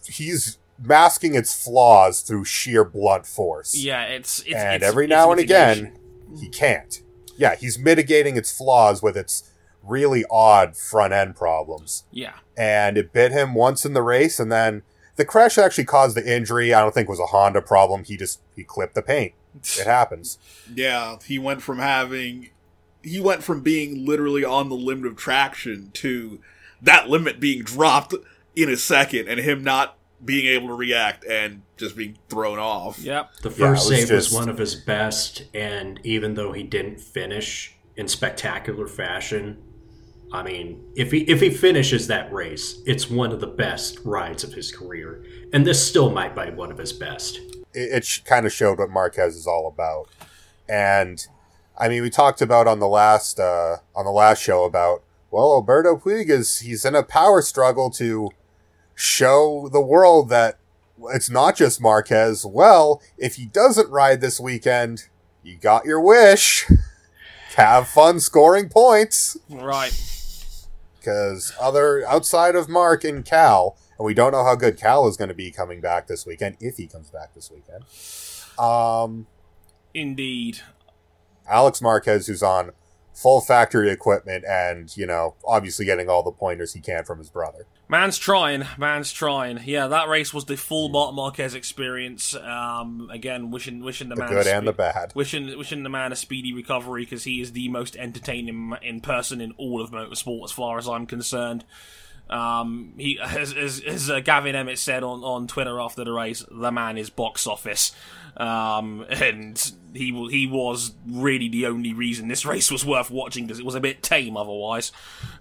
He's masking its flaws through sheer blunt force. Yeah, it's... it's and it's, every it's, now it's and again, he can't. Yeah, he's mitigating its flaws with its really odd front-end problems. Yeah. And it bit him once in the race, and then... The crash actually caused the injury. I don't think it was a Honda problem. He just he clipped the paint. It happens. Yeah, he went from having he went from being literally on the limit of traction to that limit being dropped in a second, and him not being able to react and just being thrown off. Yep. The first yeah, was save just... was one of his best, and even though he didn't finish in spectacular fashion. I mean, if he if he finishes that race, it's one of the best rides of his career. And this still might be one of his best. It, it kind of showed what Marquez is all about. And, I mean, we talked about on the last uh, on the last show about, well, Alberto Puig, is he's in a power struggle to show the world that it's not just Marquez. Well, if he doesn't ride this weekend, you got your wish. Have fun scoring points. Right. Because other outside of Mark and Cal, and we don't know how good Cal is going to be coming back this weekend, if he comes back this weekend. Um, Indeed. Alex Marquez, who's on full factory equipment and, you know, obviously getting all the pointers he can from his brother. Man's trying. Man's trying. Yeah, that race was the full Marc Marquez experience. Um, again, wishing wishing the, the man... The good spe- and the bad. Wishing, wishing the man a speedy recovery, because he is the most entertaining in person in all of motorsport, as far as I'm concerned. Um, he, as, as, as uh, Gavin Emmett said on, on Twitter after the race, the man is box office. Um, and he he was really the only reason this race was worth watching, because it was a bit tame otherwise.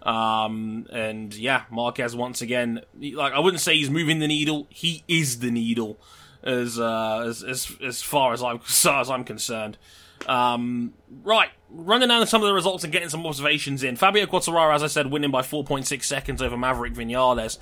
Um, and yeah, Marquez once again, like, I wouldn't say he's moving the needle. He is the needle, as uh, as, as as far as I'm as far as I'm concerned. Um, right, running down some of the results and getting some observations in. Fabio Quartararo, as I said, winning by four point six seconds over Maverick Viñales.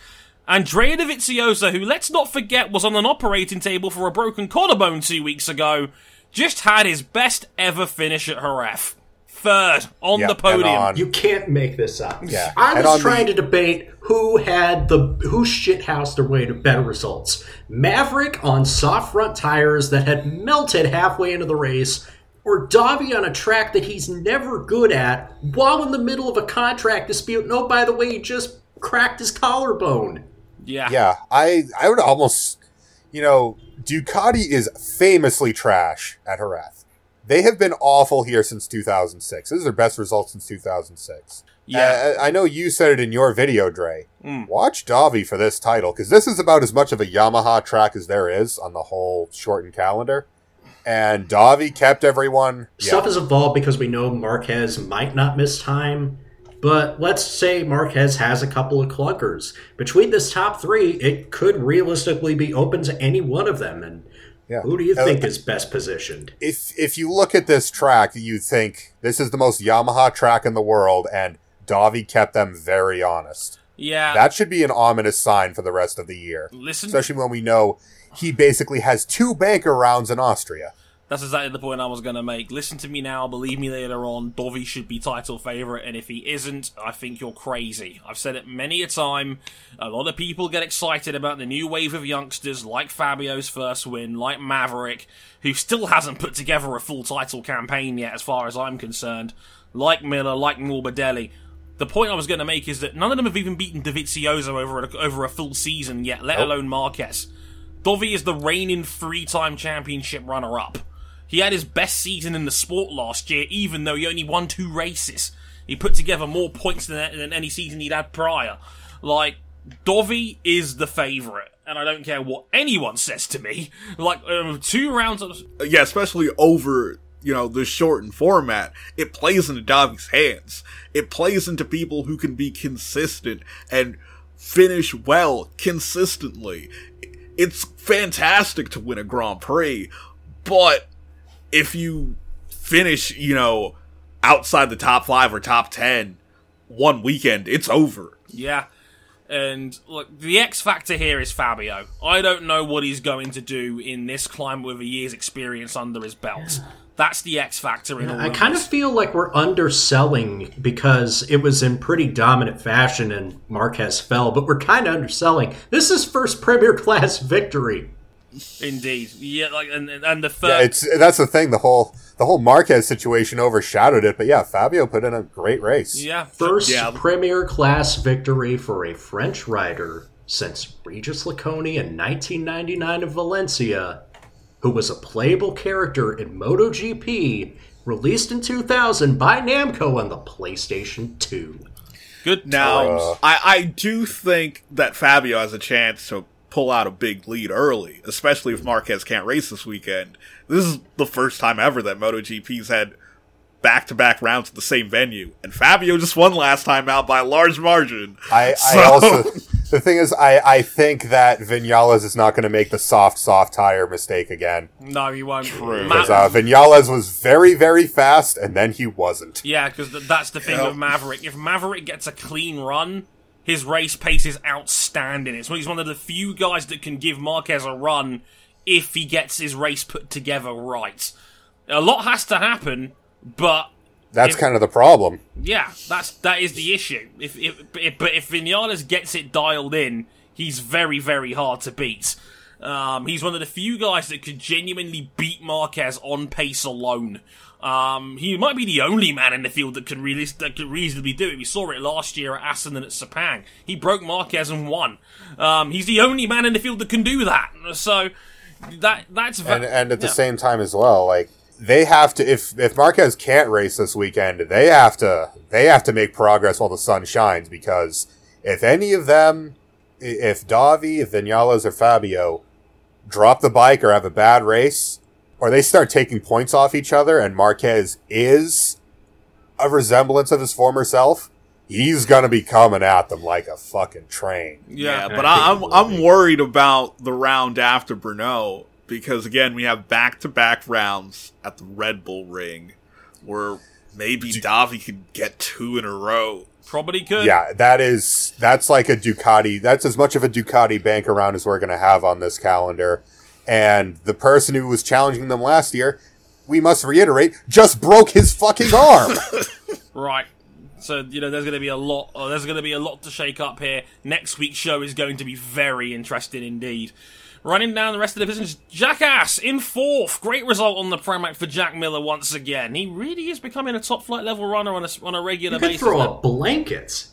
Andrea Dovizioso, who, let's not forget, was on an operating table for a broken collarbone two weeks ago, just had his best ever finish at Haref. Third on yep, the podium. On. You can't make this up. Yeah. I was trying the... to debate who had the who shithoused their way to better results. Maverick on soft front tires that had melted halfway into the race, or Davi on a track that he's never good at while in the middle of a contract dispute. No, by the way, he just cracked his collarbone. Yeah. Yeah. I, I would almost, you know, Ducati is famously trash at Jerez. They have been awful here since two thousand six. This is their best result since two thousand six. Yeah. Uh, I know you said it in your video, Dre. Mm. Watch Davi for this title, because this is about as much of a Yamaha track as there is on the whole shortened calendar. And Davi kept everyone. Yeah. Stuff has evolved because we know Marquez might not miss time. But let's say Marquez has a couple of clunkers. Between this top three, it could realistically be open to any one of them. And yeah. who do you think uh, is best positioned? If if you look at this track, you think this is the most Yamaha track in the world, and Davi kept them very honest. Yeah. That should be an ominous sign for the rest of the year. Listen. Especially when we know he basically has two banker rounds in Austria. That's exactly the point I was going to make. Listen to me now, believe me later on, Dovi should be title favourite, and if he isn't, I think you're crazy. I've said it many a time, a lot of people get excited about the new wave of youngsters, like Fabio's first win, like Maverick, who still hasn't put together a full title campaign yet, as far as I'm concerned, like Miller, like Morbidelli. The point I was going to make is that none of them have even beaten Dovizioso over a, over a full season yet, let nope. alone Marquez. Dovi is the reigning three-time championship runner-up. He had his best season in the sport last year, even though he only won two races. He put together more points than, than any season he'd had prior. Like, Dovi is the favourite, and I don't care what anyone says to me. Like, um, two rounds of... Yeah, especially over, you know, the shortened format. It plays into Dovi's hands. It plays into people who can be consistent and finish well consistently. It's fantastic to win a Grand Prix, but if you finish, you know, outside the top five or top ten one weekend, it's over. Yeah. And look, the X factor here is Fabio. I don't know what he's going to do in this climb with a year's experience under his belt. That's the X factor in all. I kind of feel like we're underselling, because it was in pretty dominant fashion and Marquez fell, but we're kind of underselling. This is first Premier Class victory. Indeed. Yeah, like and and the first... Yeah, it's, that's the thing, the whole the whole Marquez situation overshadowed it, but yeah, Fabio put in a great race. Yeah. First yeah. Premier Class victory for a French rider since Regis Laconi in nineteen ninety-nine in Valencia, who was a playable character in MotoGP, released in two thousand by Namco on the PlayStation two. Good times. Now, I, I do think that Fabio has a chance to pull out a big lead early, especially if Marquez can't race this weekend. This is the first time ever that MotoGP's had back-to-back rounds at the same venue, and Fabio just won last time out by a large margin. I, so... I also... The thing is, I, I think that Viñales is not going to make the soft, soft tire mistake again. No, he won't. Because Ma- uh, Viñales was very, very fast, and then he wasn't. Yeah, because th- that's the thing yeah. with Maverick. If Maverick gets a clean run, his race pace is outstanding. It's he's one of the few guys that can give Marquez a run if he gets his race put together right. A lot has to happen, but... That's if, kind of the problem. Yeah, that's that is the issue. If, if, if but if Viñales gets it dialed in, he's very, very hard to beat. Um, he's one of the few guys that could genuinely beat Marquez on pace alone. Um, he might be the only man in the field that can really that could reasonably do it. We saw it last year at Assen and at Sepang. He broke Marquez and won. Um, he's the only man in the field that can do that. So that that's va- and, and at the yeah. same time as well, like. They have to, if, if Marquez can't race this weekend, they have to, they have to make progress while the sun shines, because if any of them, if Davi, if Viñales or Fabio drop the bike or have a bad race, or they start taking points off each other and Marquez is a resemblance of his former self, he's going to be coming at them like a fucking train. Yeah, yeah, but I, I'm, I'm worried about the round after Brno. Because, again, we have back-to-back rounds at the Red Bull Ring where maybe du- Davi could get two in a row. Probably could. Yeah, that is, that's like a Ducati. That's as much of a Ducati bank around as we're going to have on this calendar. And the person who was challenging them last year, we must reiterate, just broke his fucking arm. Right. So, you know, there's going to be a lot, oh, there's going to be a lot to shake up here. Next week's show is going to be very interesting indeed. Running down the rest of the division, Jackass in fourth. Great result on the Pramac for Jack Miller once again. He really is becoming a top-flight level runner on a, on a regular you could basis. You could throw a blanket.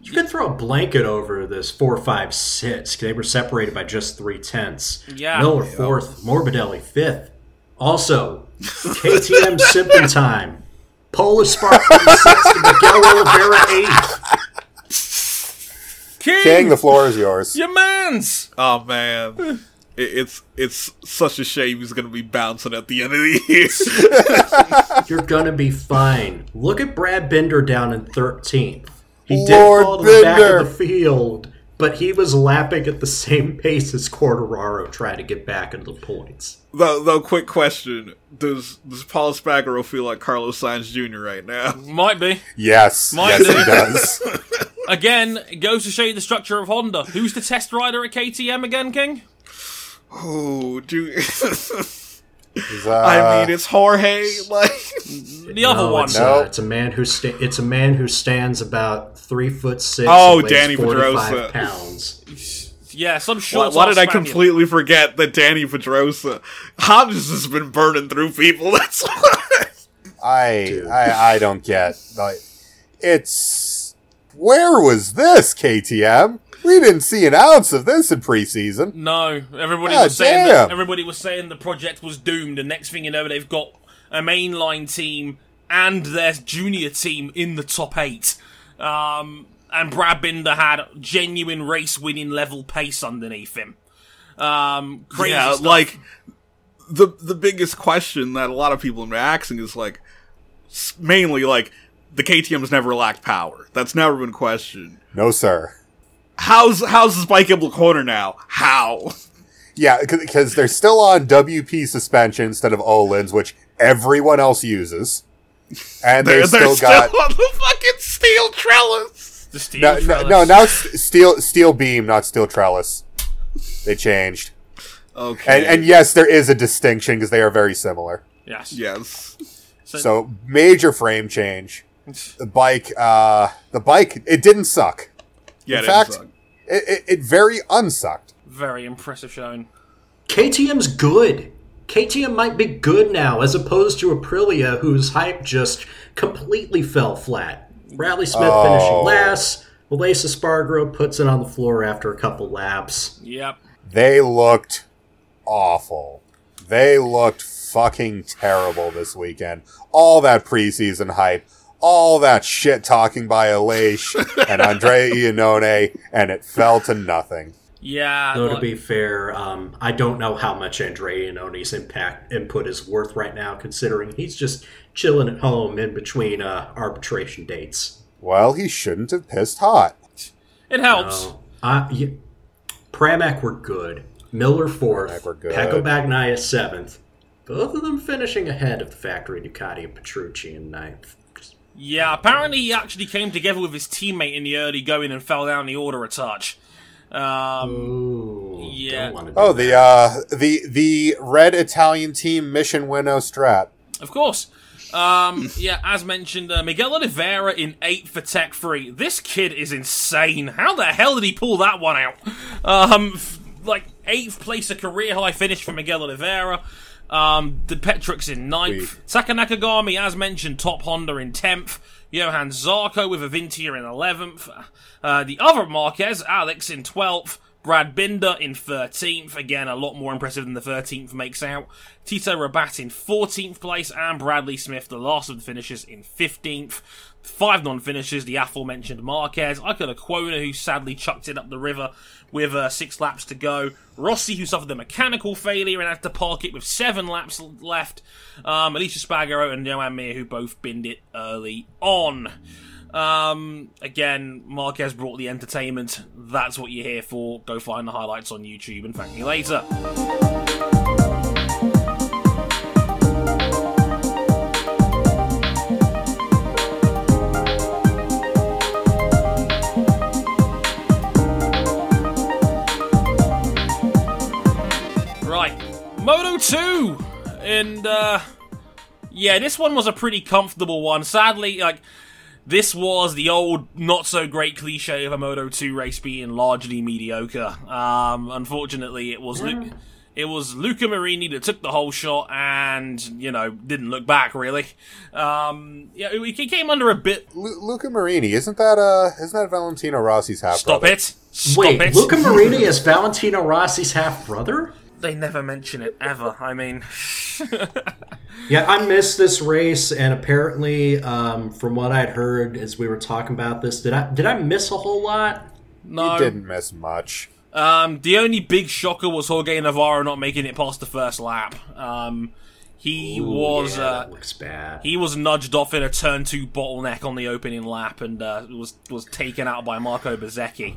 You yeah. could throw a blanket over this four, five, six. They were separated by just three tenths. Yeah. Miller fourth, Morbidelli fifth. Also, K T M simping time. Pol Espargaró sixth, Miguel Oliveira eighth. King. King, the floor is yours. Your man's. Oh, man. It's it's such a shame he's going to be bouncing at the end of the year. You're going to be fine. Look at Brad Binder down in thirteenth. He Lord did fall to Binder. the back of the field, but he was lapping at the same pace as Quartararo trying to get back into the points. Though, though quick question. Does does Pol Espargaró feel like Carlos Sainz Junior right now? Might be. Yes. Might yes, be. He does. Again, it goes to show you the structure of Honda. Who's the test rider at K T M again, King? Oh, dude. uh, I mean, it's Jorge. Like the other no, one. It's, no. a, it's a man who sta- it's a man who stands about three foot six. Oh, and Danny Pedrosa. Pounds. Yeah, some short. Why, why did I completely him. forget that Danny Pedrosa? Hobbs has been burning through people. That's why. I, I I don't get like it's. Where was this, K T M? We didn't see an ounce of this in preseason. No, everybody ah, was saying that, everybody was saying the project was doomed, and next thing you know, they've got a mainline team and their junior team in the top eight. Um, and Brad Binder had genuine race-winning level pace underneath him. Um, crazy yeah, stuff. Like, the, the biggest question that a lot of people have been asking is, like, mainly, like, the K T M's never lacked power. That's never been questioned. No, sir. How's how's the spike in the corner now? How? Yeah, because they're still on W P suspension instead of Olin's, which everyone else uses. And they're, they still, they're still got on the fucking steel trellis. The steel no, trellis. No, no, now it's steel steel beam, not steel trellis. They changed. Okay. And, and yes, there is a distinction because they are very similar. Yes. Yes. So, so major frame change. The bike, uh, the bike, it didn't suck. Yeah, in it fact, didn't suck. It, it, it very unsucked. Very impressive showing. K T M's good. K T M might be good now, as opposed to Aprilia, whose hype just completely fell flat. Bradley Smith oh. finishing last. Aleix Espargaró puts it on the floor after a couple laps. Yep. They looked awful. They looked fucking terrible this weekend. All that preseason hype. All that shit talking by Aleix and Andrea Iannone, and it fell to nothing. Yeah. Though, to be fair, um, I don't know how much Andrea Iannone's impact input is worth right now, considering he's just chilling at home in between uh, arbitration dates. Well, he shouldn't have pissed hot. It helps. No. Uh, yeah. Pramac were good. Miller fourth. Pecco Bagnaia seventh. Both of them finishing ahead of the factory Ducati and Petrucci in ninth. Yeah, apparently he actually came together with his teammate in the early going and fell down the order a touch. Um, Ooh, yeah. Do oh, that. the uh, the the red Italian team mission winnow strap. Of course. Um, yeah, as mentioned, uh, Miguel Oliveira in eighth for Tech three. This kid is insane. How the hell did he pull that one out? Um, f- like eighth place, a career high finish for Miguel Oliveira. Um, the Petrux in ninth. Taka Nakagami, as mentioned, top Honda in tenth. Johan Zarco with Avintia in eleventh. Uh, the other Marquez, Alex, in twelfth. Brad Binder in thirteenth. Again, a lot more impressive than the thirteenth makes out. Tito Rabat in fourteenth place. And Bradley Smith, the last of the finishers, in fifteenth. Five non-finishers, the aforementioned Marquez. Iker Lecuona, who sadly chucked it up the river with uh, six laps to go. Rossi, who suffered a mechanical failure and had to park it with seven laps left. Um, Aleix Espargaró and Joan Mir, who both binned it early on. Um, again, Marquez brought the entertainment. That's what you're here for. Go find the highlights on YouTube and thank me later. Moto two! And, uh, yeah, this one was a pretty comfortable one. Sadly, like, this was the old not-so-great cliche of a Moto two race being largely mediocre. Um, unfortunately, it was, Lu- it was Luca Marini that took the whole shot and, you know, didn't look back, really. Um, yeah, he came under a bit... Lu- Luca Marini, isn't that, uh, isn't that Valentino Rossi's half-brother? Stop it! Stop Wait, it! Luca Marini is Valentino Rossi's half-brother? They never mention it, ever. I mean... yeah, I missed this race, and apparently, um, from what I'd heard as we were talking about this, did I did I miss a whole lot? No. You didn't miss much. Um, the only big shocker was Jorge Navarro not making it past the first lap. Um, he Ooh, was... Yeah, uh, that looks bad. He was nudged off in a turn two bottleneck on the opening lap and uh, was, was taken out by Marco Bezzecchi,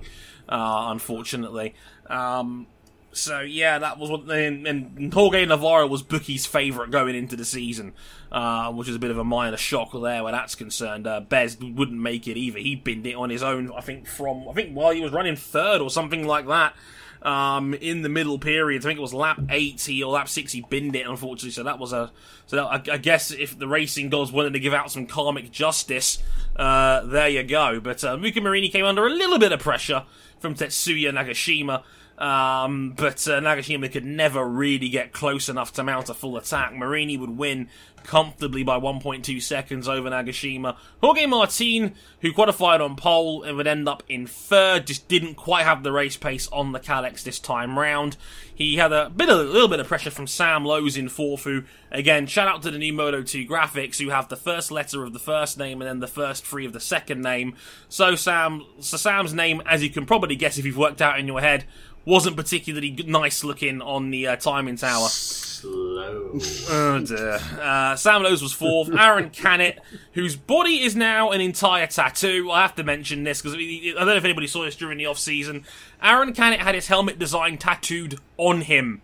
uh, unfortunately. Um... So, yeah, that was what. And, and Jorge Navarro was Bookie's favourite going into the season, uh, which is a bit of a minor shock there where that's concerned. Uh, Bez wouldn't make it either. He binned it on his own, I think, from. I think while he was running third or something like that um, in the middle period. I think it was lap eighty or lap six, he binned it, unfortunately. So, that was a. So, that, I, I guess if the racing gods wanted to give out some karmic justice, uh, there you go. But uh, Luca Marini came under a little bit of pressure from Tetsuya Nagashima. Um, but uh, Nagashima could never really get close enough to mount a full attack. Marini would win comfortably by one point two seconds over Nagashima. Jorge Martin, who qualified on pole and would end up in third, just didn't quite have the race pace on the Kalex this time round. He had a bit, of, a little bit of pressure from Sam Lowe's in fourth, who, again, shout out to the new Moto two graphics, who have the first letter of the first name and then the first three of the second name. So Sam, so Sam's name, as you can probably guess if you've worked out in your head, wasn't particularly nice looking on the uh, timing tower. Slow. Oh dear. Uh, Sam Lowe's was fourth. Aaron Canet, whose body is now an entire tattoo. I have to mention this because I don't know if anybody saw this during the off-season. Aaron Canet had his helmet design tattooed on him.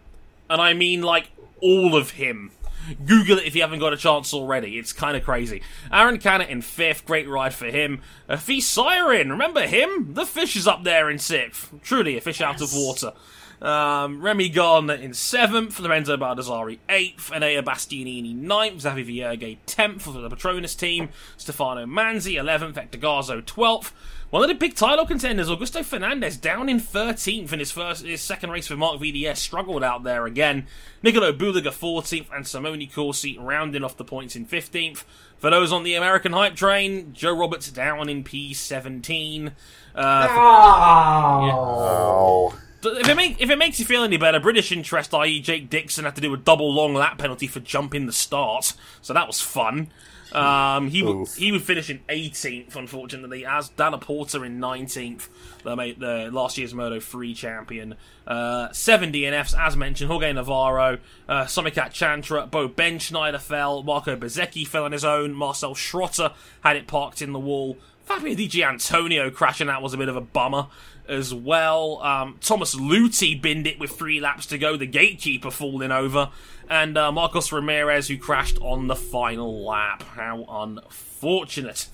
And I mean, like, all of him. Google it if you haven't got a chance already. It's kind of crazy. Aaron Canet in fifth. Great ride for him. Afi Siren. Remember him? The fish is up there in sixth. Truly a fish yes. out of water. Um, Remy Gardner in seventh. Lorenzo Baldassari eighth. Enea Bastianini ninth. Xavi Vierge tenth for the Petronas team. Stefano Manzi eleventh. Hector Garzo twelfth. One of the big title contenders, Augusto Fernandez, down in thirteenth in his first, his second race for Marc V D S, struggled out there again. Nicolo Buliga fourteenth and Simone Corsi rounding off the points in fifteenth. For those on the American hype train, Joe Roberts down in P seventeen. Uh, oh. Yeah. If it, make, if it makes you feel any better, British interest, that is. Jake Dixon, had to do a double long lap penalty for jumping the start, so that was fun. Um, he would, he would finish in eighteenth, unfortunately, as Dana Porter in nineteenth, the, the last year's Moto three champion. Uh, seven D N Fs, as mentioned, Jorge Navarro, uh, Somikat Chantra, Bo Ben Schneider fell, Marco Bezzecchi fell on his own, Marcel Schrotter had it parked in the wall, Fabio Di Giantonio crashing out was a bit of a bummer as well. Um, Thomas Luthi binned it with three laps to go, the gatekeeper falling over, and uh, Marcos Ramirez, who crashed on the final lap. How unfortunate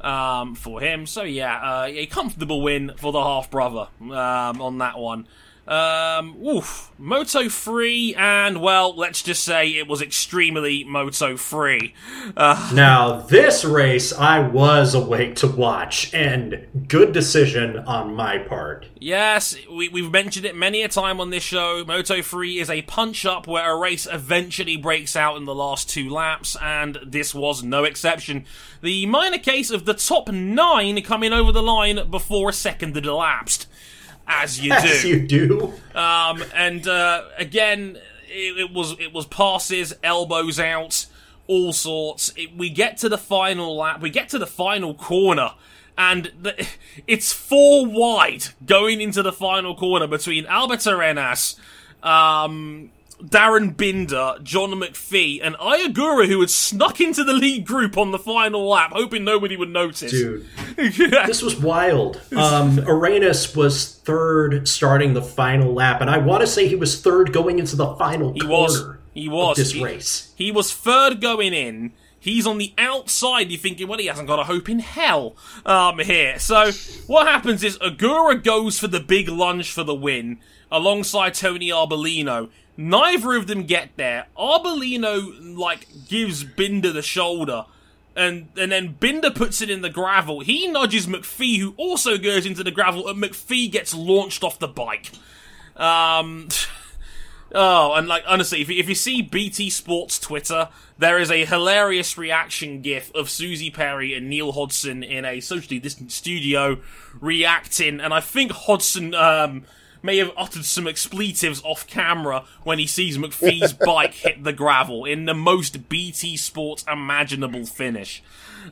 um, for him. So yeah, uh, a comfortable win for the half-brother um, on that one. Um, oof, Moto three, and well, let's just say it was extremely Moto three. Uh, now, this race I was awake to watch, and good decision on my part. Yes, we, we've mentioned it many a time on this show. Moto three is a punch-up where a race eventually breaks out in the last two laps, and this was no exception. The minor case of the top nine coming over the line before a second had elapsed. As you do. As you do. Um, and uh, again, it, it was it was passes, elbows out, all sorts. It, we get to the final lap. We get to the final corner, and the, it's four wide going into the final corner between Albert Arenas, um, Darren Binder, John McPhee, and Ayagura, who had snuck into the lead group on the final lap, hoping nobody would notice. Dude, yeah. This was wild. Um, Arenas was third starting the final lap, and I want to say he was third going into the final he corner was, he was. of this he, race. He was third going in. He's on the outside. You're thinking, well, he hasn't got a hope in hell um, here. So what happens is Ayagura goes for the big lunge for the win, alongside Tony Arbolino. Neither of them get there. Arbolino, like, gives Binder the shoulder, and and then Binder puts it in the gravel. He nudges McPhee, who also goes into the gravel, and McPhee gets launched off the bike. Um, oh, and, like, honestly, if you, if you see B T Sports Twitter, there is a hilarious reaction gif of Susie Perry and Neil Hodgson in a socially distant studio reacting, and I think Hodgson... Um, may have uttered some expletives off camera when he sees McPhee's bike hit the gravel in the most B T Sports imaginable finish.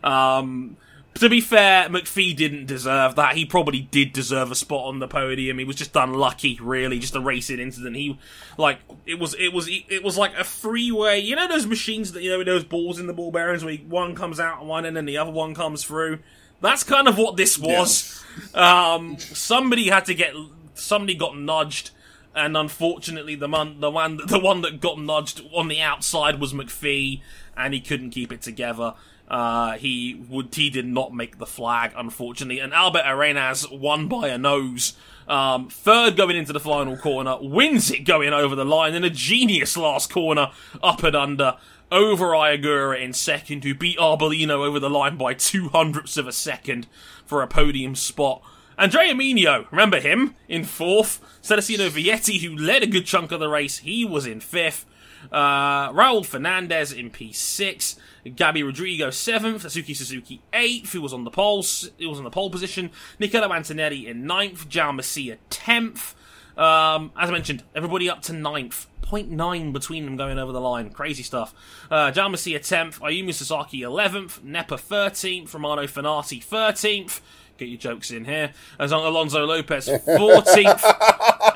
Um, to be fair, McPhee didn't deserve that. He probably did deserve a spot on the podium. He was just unlucky, really, just a racing incident. He, like, it was, it was, it was like a freeway. You know those machines that, you know, those balls in the ball bearings where one comes out one end and the other one comes through? That's kind of what this was. Yeah. Um, somebody had to get... Somebody got nudged, and unfortunately, the one, the one, the one that got nudged on the outside was McPhee, and he couldn't keep it together. Uh, he would, he did not make the flag, unfortunately. And Albert Arenas won by a nose. Um, third going into the final corner, wins it going over the line, and a genius last corner up and under over Ayagura in second, who beat Arbolino over the line by two hundredths of a second for a podium spot. Andrea Mino, remember him, in fourth. Celestino Vietti, who led a good chunk of the race, he was in fifth. Uh, Raul Fernandez in P six. Gabby Rodrigo seventh. Atsuki Suzuki eighth, who was on the pole, it was on the pole position. Niccolo Antonelli in ninth. Jao Messia tenth. Um, as I mentioned, everybody up to ninth. zero point nine between them going over the line. Crazy stuff. Uh, Jao Messia tenth. Ayumu Sasaki eleventh. Nepa thirteenth. Romano Fanati thirteenth. Get your jokes in here. As Alonso Lopez fourteenth.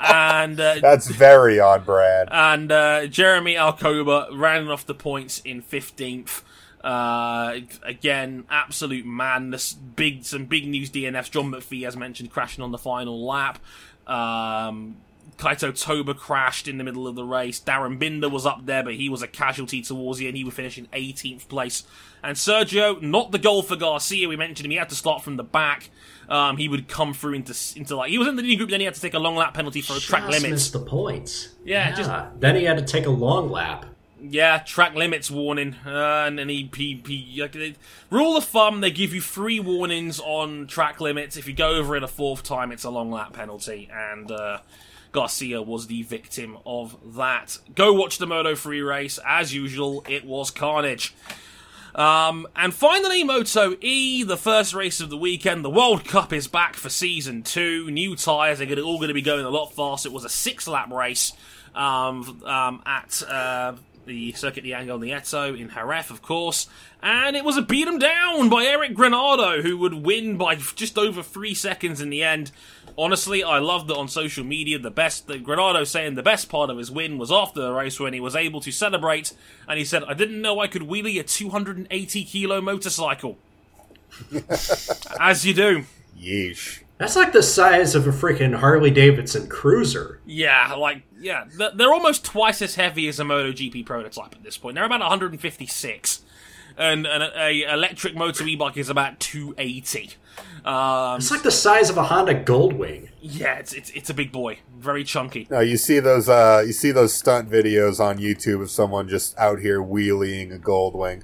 and uh, That's very on brand. And uh, Jeremy Alcoba rounding off the points in fifteenth. Uh, again, absolute madness. Big, some big news D N Fs. John McPhee, as mentioned, crashing on the final lap. Um, Kaito Toba crashed in the middle of the race. Darren Binder was up there, but he was a casualty towards the end. He would finish in eighteenth place. And Sergio, not the goal for Garcia. We mentioned him. He had to start from the back. Um, he would come through into into like he was in the leading group. Then he had to take a long lap penalty for a track limits. Just missed the points. Yeah, yeah. Just, then he had to take a long lap. Yeah, track limits warning. Uh, and then he, he, he like, they, rule of thumb, they give you three warnings on track limits. If you go over it a fourth time, it's a long lap penalty. And uh, Garcia was the victim of that. Go watch the Moto three race. As usual, it was carnage. Um, and finally, Moto E, the first race of the weekend. The World Cup is back for season two. New tyres, they're all going to be going a lot faster. It was a six-lap race um, um, at uh, the Circuit de Angel Nieto in Haref, of course. And it was a beat 'em down by Eric Granado, who would win by just over three seconds in the end. Honestly, I love that on social media, the best, the Granado saying the best part of his win was after the race when he was able to celebrate, and he said, "I didn't know I could wheelie a two hundred eighty kilo motorcycle." As you do. Yeesh. That's like the size of a freaking Harley-Davidson cruiser. Yeah, like, yeah. They're almost twice as heavy as a MotoGP prototype at this point. They're about one hundred fifty-six. And an a electric motor e-bike is about two eighty. Um, it's like the size of a Honda Goldwing. Yeah, it's it's, it's a big boy, very chunky. No, you see those uh, you see those stunt videos on YouTube of someone just out here wheeling a Goldwing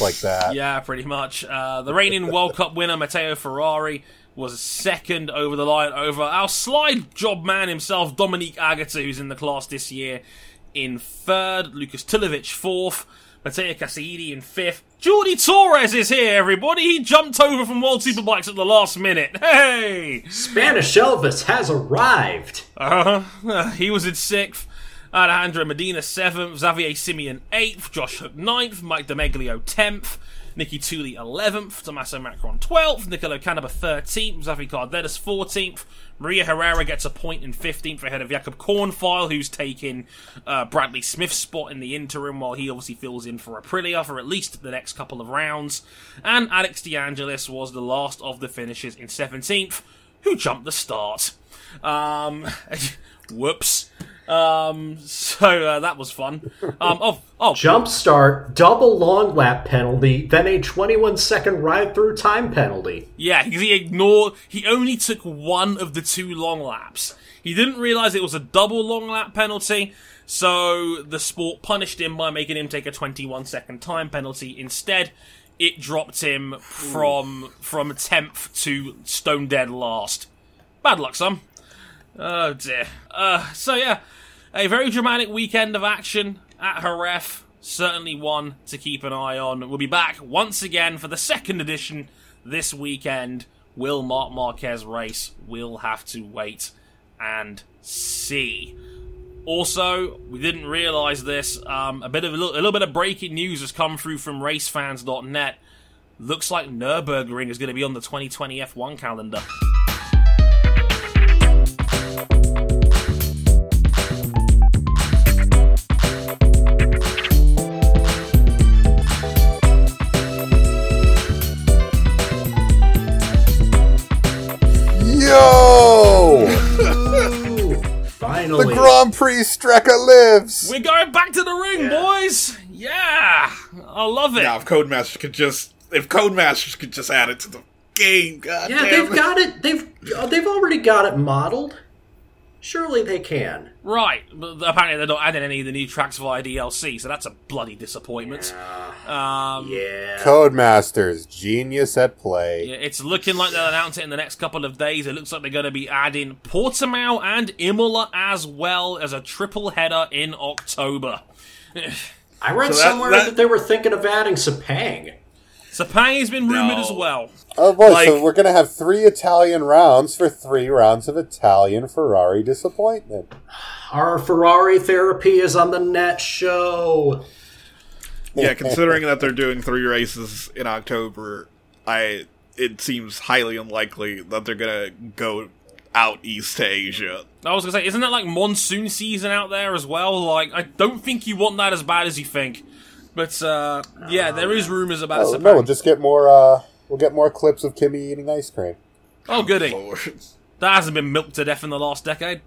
like that. Yeah, pretty much. Uh, the reigning World Cup winner Matteo Ferrari was second over the line over our slide job man himself, Dominic Agata, who's in the class this year, in third. Lucas Tilevic fourth. Matteo Cassini in fifth. Jordi Torres is here, everybody. He jumped over from World Superbikes at the last minute. Hey! Spanish Elvis has arrived. Uh-huh. Uh, he was in sixth. Alejandro Medina seventh. Xavier Simeon eighth. Josh Hook ninth. Mike Demeglio tenth. Nicky Tulli eleventh. Tommaso Macron twelfth. Niccolo Canapa thirteenth. Xavi Cardenas fourteenth. Maria Herrera gets a point in fifteenth ahead of Jakob Kornfile, who's taken uh, Bradley Smith's spot in the interim, while he obviously fills in for Aprilia for at least the next couple of rounds. And Alex De Angelis was the last of the finishers in seventeenth, who jumped the start. Um, whoops. Um, so uh, that was fun. Um, oh, oh, jump start, double long lap penalty, then a twenty-one second ride through time penalty. Yeah, he ignored. He only took one of the two long laps. He didn't realize it was a double long lap penalty, so the sport punished him by making him take a twenty-one second time penalty. Instead, it dropped him from from tenth to stone dead last. Bad luck, son. Oh dear. Uh, so yeah, a very dramatic weekend of action at Jerez. Certainly one to keep an eye on. We'll be back once again for the second edition this weekend. Will Marc Marquez race? We'll have to wait and see. Also, we didn't realise this. Um, a bit of a little, a little bit of breaking news has come through from racefans dot net. Looks like Nürburgring is going to be on the twenty twenty F one calendar. The Grand Prix Strecca lives! We're going back to the ring, yeah. boys! Yeah! I love it! Now, if Codemasters could just... If Codemasters could just add it to the game, goddamn. Yeah, they've got it... They've they've already got it modeled. Surely they can. Right, but apparently they're not adding any of the new tracks via D L C, so that's a bloody disappointment. Yeah. Um, yeah. Codemasters, genius at play. Yeah, it's looking like they'll announce it in the next couple of days. It looks like they're going to be adding Portimao and Imola as well as a triple header in October. I read so that, somewhere that... that they were thinking of adding Sepang. Sepang has been rumoured no. as well. Oh boy, like, so we're going to have three Italian rounds for three rounds of Italian Ferrari disappointment. Our Ferrari therapy is on the net show. Yeah, considering that they're doing three races in October, I it seems highly unlikely that they're going to go out east to Asia. I was going to say, isn't that like monsoon season out there as well? Like, I don't think you want that as bad as you think. But uh, yeah, there is rumors about. Oh, no, we'll just get more. Uh, we'll get more clips of Kimmy eating ice cream. Oh, goody! Lord. That hasn't been milked to death in the last decade.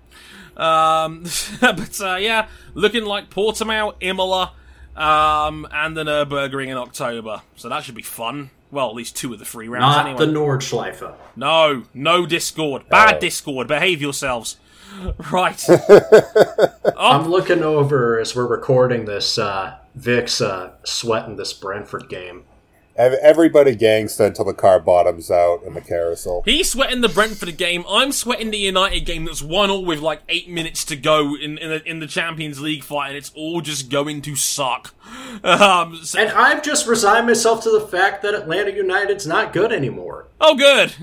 Um, but uh, yeah, looking like Portimao, Imola, um, and the Nürburgring in October. So that should be fun. Well, at least two of the three rounds. Not anyway. The Nordschleife. No, no Discord. Bad right. Discord. Behave yourselves. Right. oh. I'm looking over as we're recording this. Uh, Vic's uh, sweating this Brentford game. Everybody gangsta until the car bottoms out in the carousel. He's sweating the Brentford game. I'm sweating the United game that's one all with like eight minutes to go in in the, in the Champions League fight, and it's all just going to suck. Um, so and I've just resigned myself to the fact that Atlanta United's not good anymore. Oh, good.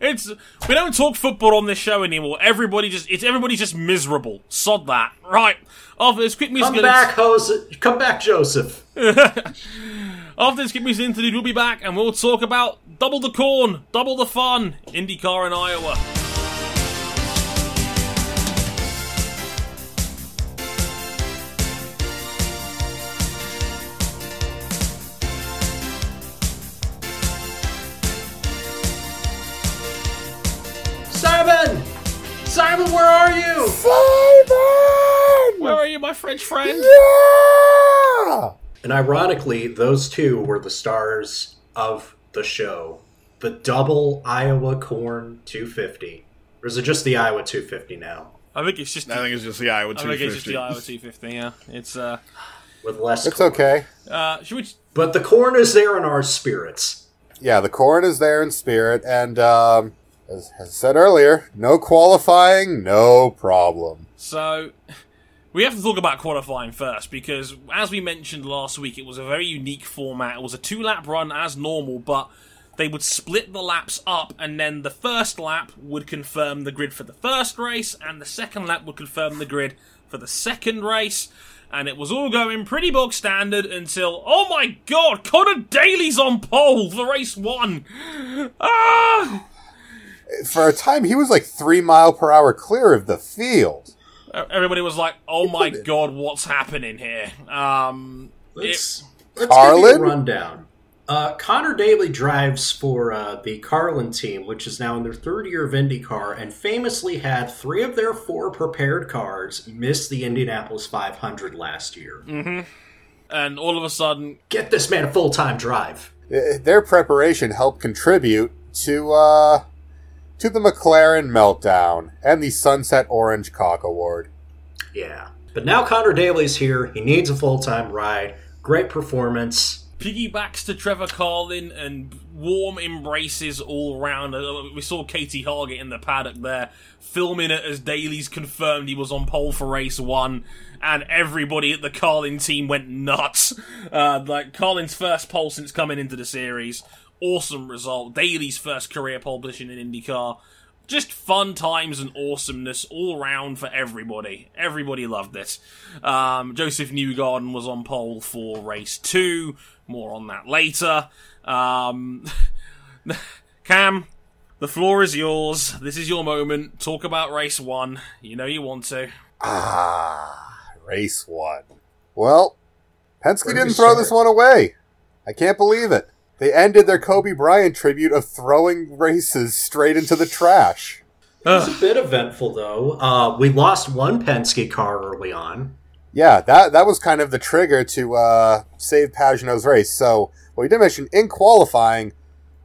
It's we don't talk football on this show anymore. Everybody just it's everybody's just miserable. Sod that, right? After this quick music, come back, Jose. Come back, Joseph. After this Keep Music interlude, we'll be back and we'll talk about double the corn, double the fun, IndyCar in Iowa. Simon! Simon, where are you? Simon! Where are you, my French friend? Yeah! And ironically, those two were the stars of the show. The double Iowa Corn two fifty. Or is it just the Iowa two fifty now? I think it's just the, I think it's just the Iowa two fifty. I think it's just the Iowa two fifty, yeah. It's, uh... with less it's corn. It's okay. Uh, should we... But the corn is there in our spirits. Yeah, the corn is there in spirit, and, um, as I said earlier, no qualifying, no problem. So... we have to talk about qualifying first, because as we mentioned last week, it was a very unique format. It was a two-lap run as normal, but they would split the laps up, and then the first lap would confirm the grid for the first race, and the second lap would confirm the grid for the second race. And it was all going pretty bog standard until, oh my god, Connor Daly's on pole for race one! Ah! For a time, he was like three mile per hour clear of the field. Everybody was like, "Oh my god, what's happening here?" Um, let's it, let's Carlin? give you a rundown. Uh, Connor Daly drives for uh, the Carlin team, which is now in their third year of IndyCar, and famously had three of their four prepared cars miss the Indianapolis five hundred last year. Mm-hmm. And all of a sudden, get this man a full-time drive. Their preparation helped contribute to. Uh... To the McLaren meltdown and the Sunset Orange Cock Award. Yeah. But now Connor Daly's here. He needs a full-time ride. Great performance. Piggybacks to Trevor Carlin and warm embraces all round. We saw Katie Hargett in the paddock there filming it as Daly's confirmed he was on pole for race one. And everybody at the Carlin team went nuts. Uh, like Carlin's first pole since coming into the series. Awesome result. Daly's first career pole position in IndyCar. Just fun times and awesomeness all round for everybody. Everybody loved it. Um, Joseph Newgarden was on pole for race two. More on that later. Um, Cam, the floor is yours. This is your moment. Talk about race one. You know you want to. Ah, race one. Well, Penske Pretty didn't throw sure. this one away. I can't believe it. They ended their Kobe Bryant tribute of throwing races straight into the trash. It was a bit eventful, though. Uh, we lost one Penske car early on. Yeah, that that was kind of the trigger to uh, save Pagenaud's race. So, well, you did mention, in qualifying,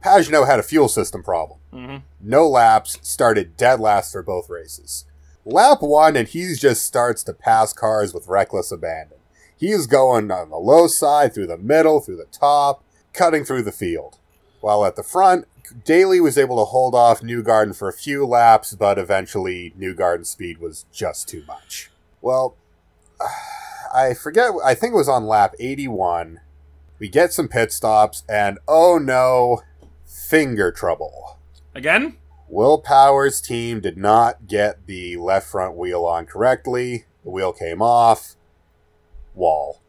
Pagenaud had a fuel system problem. Mm-hmm. No laps, started dead last for both races. lap one, and he just starts to pass cars with reckless abandon. He is going on the low side, through the middle, through the top, cutting through the field. While at the front, Daly was able to hold off Newgarden for a few laps, but eventually Newgarden's speed was just too much. Well, I forget, I think it was on lap eighty-one. We get some pit stops, and oh no, finger trouble. Again? Will Power's team did not get the left front wheel on correctly. The wheel came off. Wall.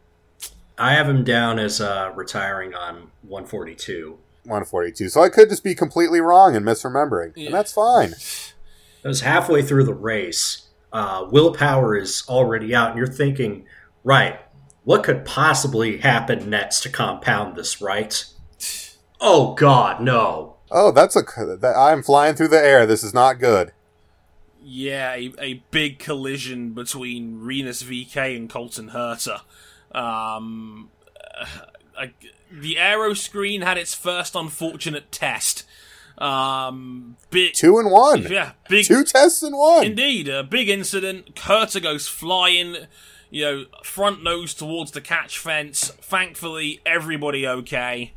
I have him down as uh, retiring on one forty-two. one forty-two. So I could just be completely wrong and misremembering, yeah. And that's fine. It was halfway through the race. Uh, Will Power is already out, and you're thinking, right, what could possibly happen next to compound this, right? Oh, God, no. Oh, that's a. That, I'm flying through the air. This is not good. Yeah, a, a big collision between Rinus V K and Colton Herta. Um, I, the aero screen had its first unfortunate test. Um, big, two and one. Yeah, big, two tests in one. Indeed, a big incident. Herta goes flying, you know, front nose towards the catch fence. Thankfully, everybody okay.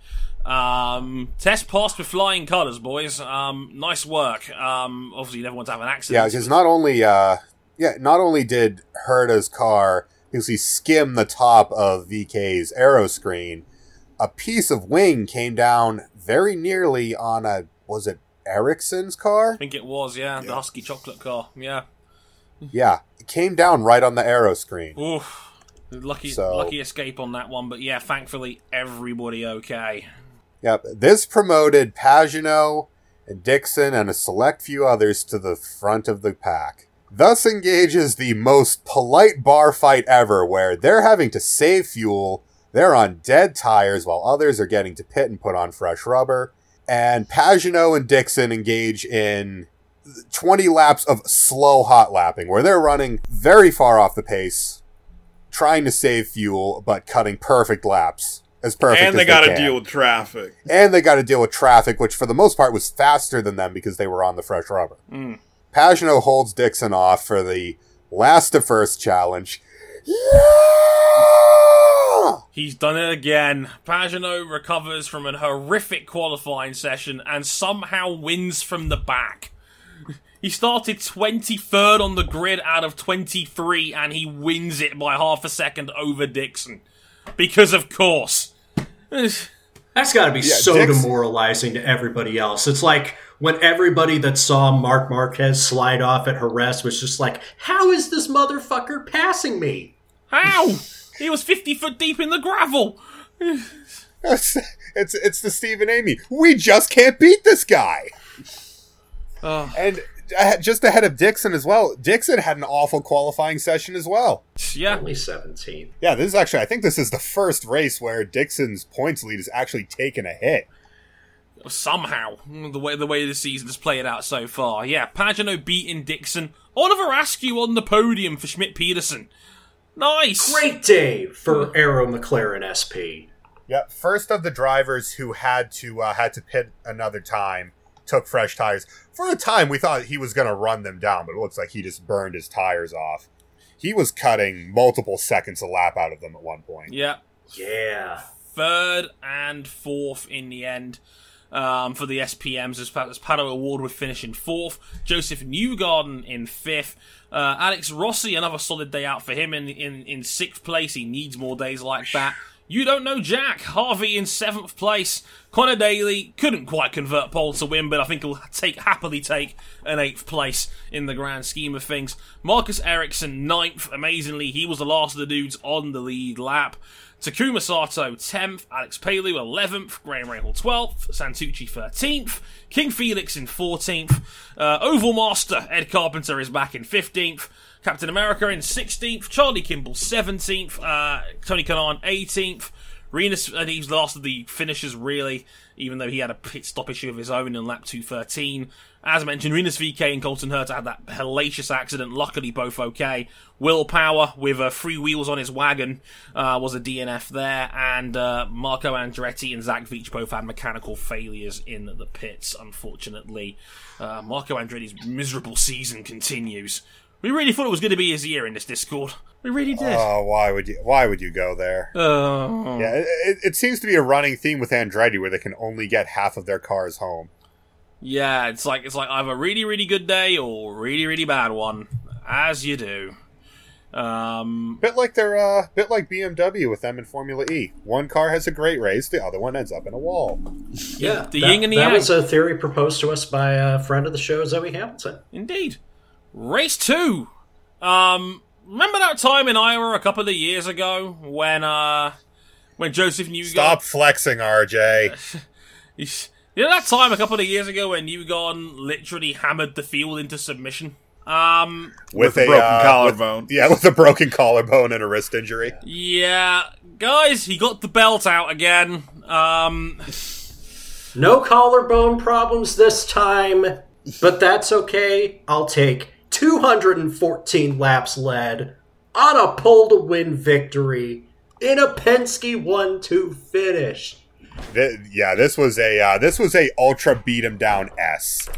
Um, test passed with flying colours, boys. Um, nice work. Um, obviously you never want to have an accident. Yeah, because not only, uh, yeah, not only did Herta's car, because he skimmed the top of V K's aero screen, a piece of wing came down very nearly on a, was it Ericsson's car? I think it was, yeah, yeah. The Husky chocolate car, yeah. Yeah, it came down right on the aero screen. Oof. Lucky, so, lucky escape on that one, but yeah, thankfully everybody okay. Yep, this promoted Pagano and Dixon and a select few others to the front of the pack. Thus engages the most polite bar fight ever, where they're having to save fuel, they're on dead tires while others are getting to pit and put on fresh rubber, and Pagano and Dixon engage in twenty laps of slow hot lapping, where they're running very far off the pace, trying to save fuel, but cutting perfect laps. As perfect and they, they got to deal with traffic. And they got to deal with traffic, which for the most part was faster than them because they were on the fresh rubber. Mm. Pagano holds Dixon off for the last to first challenge. Yeah! He's done it again. Pagano recovers from a horrific qualifying session and somehow wins from the back. He started twenty-third on the grid out of twenty-three, and he wins it by half a second over Dixon. Because, of course... That's got to be yeah, so Dixon. demoralizing to everybody else. It's like when everybody that saw Marc Marquez slide off at Jerez was just like, how is this motherfucker passing me? How? He was fifty foot deep in the gravel. it's, it's, it's the Stephen Amy. We just can't beat this guy. Oh. And just ahead of Dixon as well. Dixon had an awful qualifying session as well. Yeah. Only seventeen. Yeah, this is actually, I think this is the first race where Dixon's points lead has actually taken a hit. Somehow. The way the way the season's played out so far. Yeah, Pagano beating Dixon. Oliver Askew on the podium for Schmidt-Peterson. Nice. Great day for Aero McLaren S P. Yeah, first of the drivers who had to uh, had to pit another time. Took fresh tires. For a time, we thought he was going to run them down, but it looks like he just burned his tires off. He was cutting multiple seconds a lap out of them at one point. Yeah. Yeah. Third and fourth in the end um, for the S P Ms, as Pato Award would finish in fourth. Joseph Newgarden in fifth. Uh, Alex Rossi, another solid day out for him in, in, in sixth place. He needs more days like that. You don't know Jack. Harvey in seventh place. Connor Daly couldn't quite convert pole to win, but I think he'll take happily take an eighth place in the grand scheme of things. Marcus Ericsson, ninth. Amazingly, he was the last of the dudes on the lead lap. Takuma Sato, tenth. Alex Palou, eleventh. Graham Rahal, twelfth. Santucci, thirteenth. King Felix in fourteenth. Uh, Oval Master Ed Carpenter is back in fifteenth. Captain America in sixteenth, Charlie Kimball seventeenth, uh, Tony Kanaan eighteenth, Rinus, and he was the last of the finishers really, even though he had a pit stop issue of his own in lap two thirteen. As mentioned, Rinus V K and Colton Herta had that hellacious accident, luckily both okay. Will Power, with uh, three wheels on his wagon, uh, was a D N F there, and uh, Marco Andretti and Zach Veach both had mechanical failures in the pits, unfortunately. Uh, Marco Andretti's miserable season continues. We really thought it was going to be his year in this Discord. We really did. Oh, uh, why would you? Why would you go there? Oh, yeah. It, it seems to be a running theme with Andretti, where they can only get half of their cars home. Yeah, it's like it's like either a really really good day or really really bad one, as you do. Um, bit like their, uh, bit like B M W with them in Formula E. One car has a great race, the other one ends up in a wall. Yeah, the that, yin and the yang. That was a theory proposed to us by a friend of the show, Zoe Hamilton. Indeed. Race two. Um, remember that time in Iowa a couple of years ago when uh, when Joseph Newgarden... Stop flexing, R J. You know that time a couple of years ago when Newgarden literally hammered the field into submission? Um, with, with a, a broken uh, collarbone. With, yeah, with a broken collarbone and a wrist injury. Yeah. Guys, he got the belt out again. Um, no collarbone problems this time, but that's okay. I'll take two hundred fourteen laps led on a pole-to-win victory in a Penske one two finish. Th- yeah, this was a uh, this was a ultra beat-em-down S.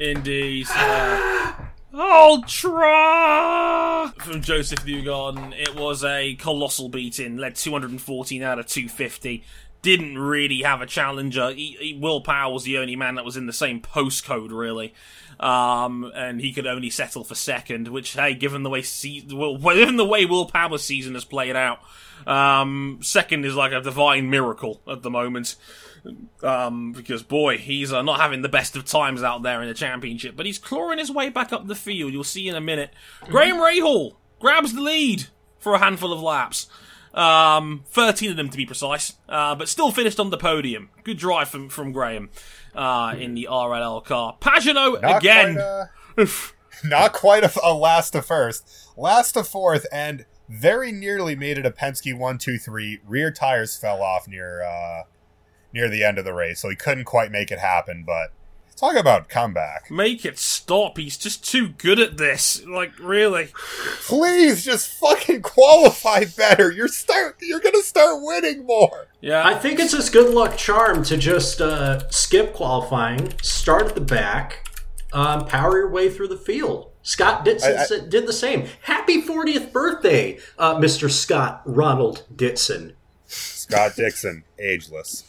Indeed. Uh, Ultra! From Joseph Newgarden, it was a colossal beating, led two hundred fourteen out of two hundred fifty, didn't really have a challenger. He, he, Will Power was the only man that was in the same postcode, really, um, and he could only settle for second, which, hey, given the way se- well, given the way Will Power's season has played out, um, second is like a divine miracle at the moment. Um, because, boy, he's uh, not having the best of times out there in the championship. But he's clawing his way back up the field. You'll see in a minute. Graham Rahal grabs the lead for a handful of laps. Um, thirteen of them, to be precise. Uh, but still finished on the podium. Good drive from, from Graham uh, in the R L L car. Pagano not again. Quite a, not quite a, a last to first. Last to fourth, and very nearly made it a Penske one two three. Rear tires fell off near... Uh, near the end of the race, so he couldn't quite make it happen, but talk about comeback. Make it stop. He's just too good at this. Like, really. Please, just fucking qualify better. You're start. You're going to start winning more. Yeah, I think it's his good luck charm to just uh, skip qualifying, start at the back, um, power your way through the field. Scott Dixon I, I, did the same. Happy fortieth birthday, uh, Mister Scott Ronald Dixon. Scott Dixon, ageless.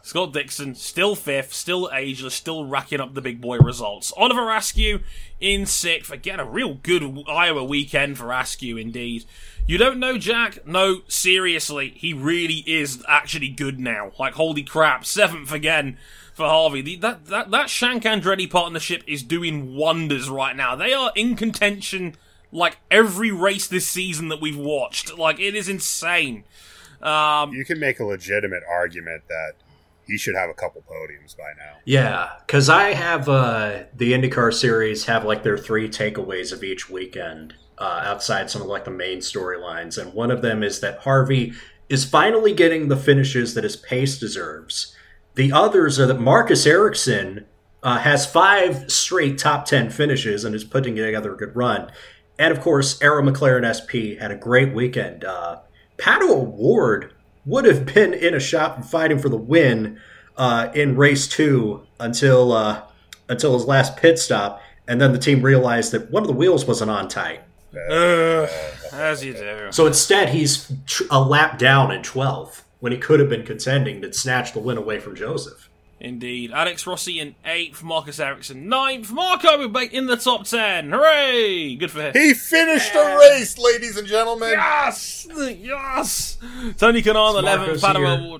Scott Dixon, still fifth, still ageless, still racking up the big boy results. Oliver Askew in sixth. Again, a real good Iowa weekend for Askew, indeed. You don't know Jack? No, seriously. He really is actually good now. Like, holy crap. Seventh again for Harvey. The, that, that, that Shank-Andretti partnership is doing wonders right now. They are in contention, like, every race this season that we've watched. Like, it is insane. Um, you can make a legitimate argument that he should have a couple podiums by now. Yeah, because I have uh, the IndyCar series have like their three takeaways of each weekend uh, outside some of like the main storylines. And one of them is that Harvey is finally getting the finishes that his pace deserves. The others are that Marcus Ericsson uh, has five straight top ten finishes and is putting together a good run. And of course, Arrow McLaren S P had a great weekend. Uh, Pato O'Ward would have been in a shop and fighting for the win uh, in race two until uh, until his last pit stop, and then the team realized that one of the wheels wasn't on tight. Uh, as you do. So instead, he's tr- a lap down in twelfth when he could have been contending to snatch the win away from Joseph. Indeed. Alex Rossi in eighth, Marcus Ericsson ninth, Marco in the top ten. Hooray! Good for him. He finished yeah. the race, ladies and gentlemen. Yes! Yes! Tony Kanaan eleventh, Panama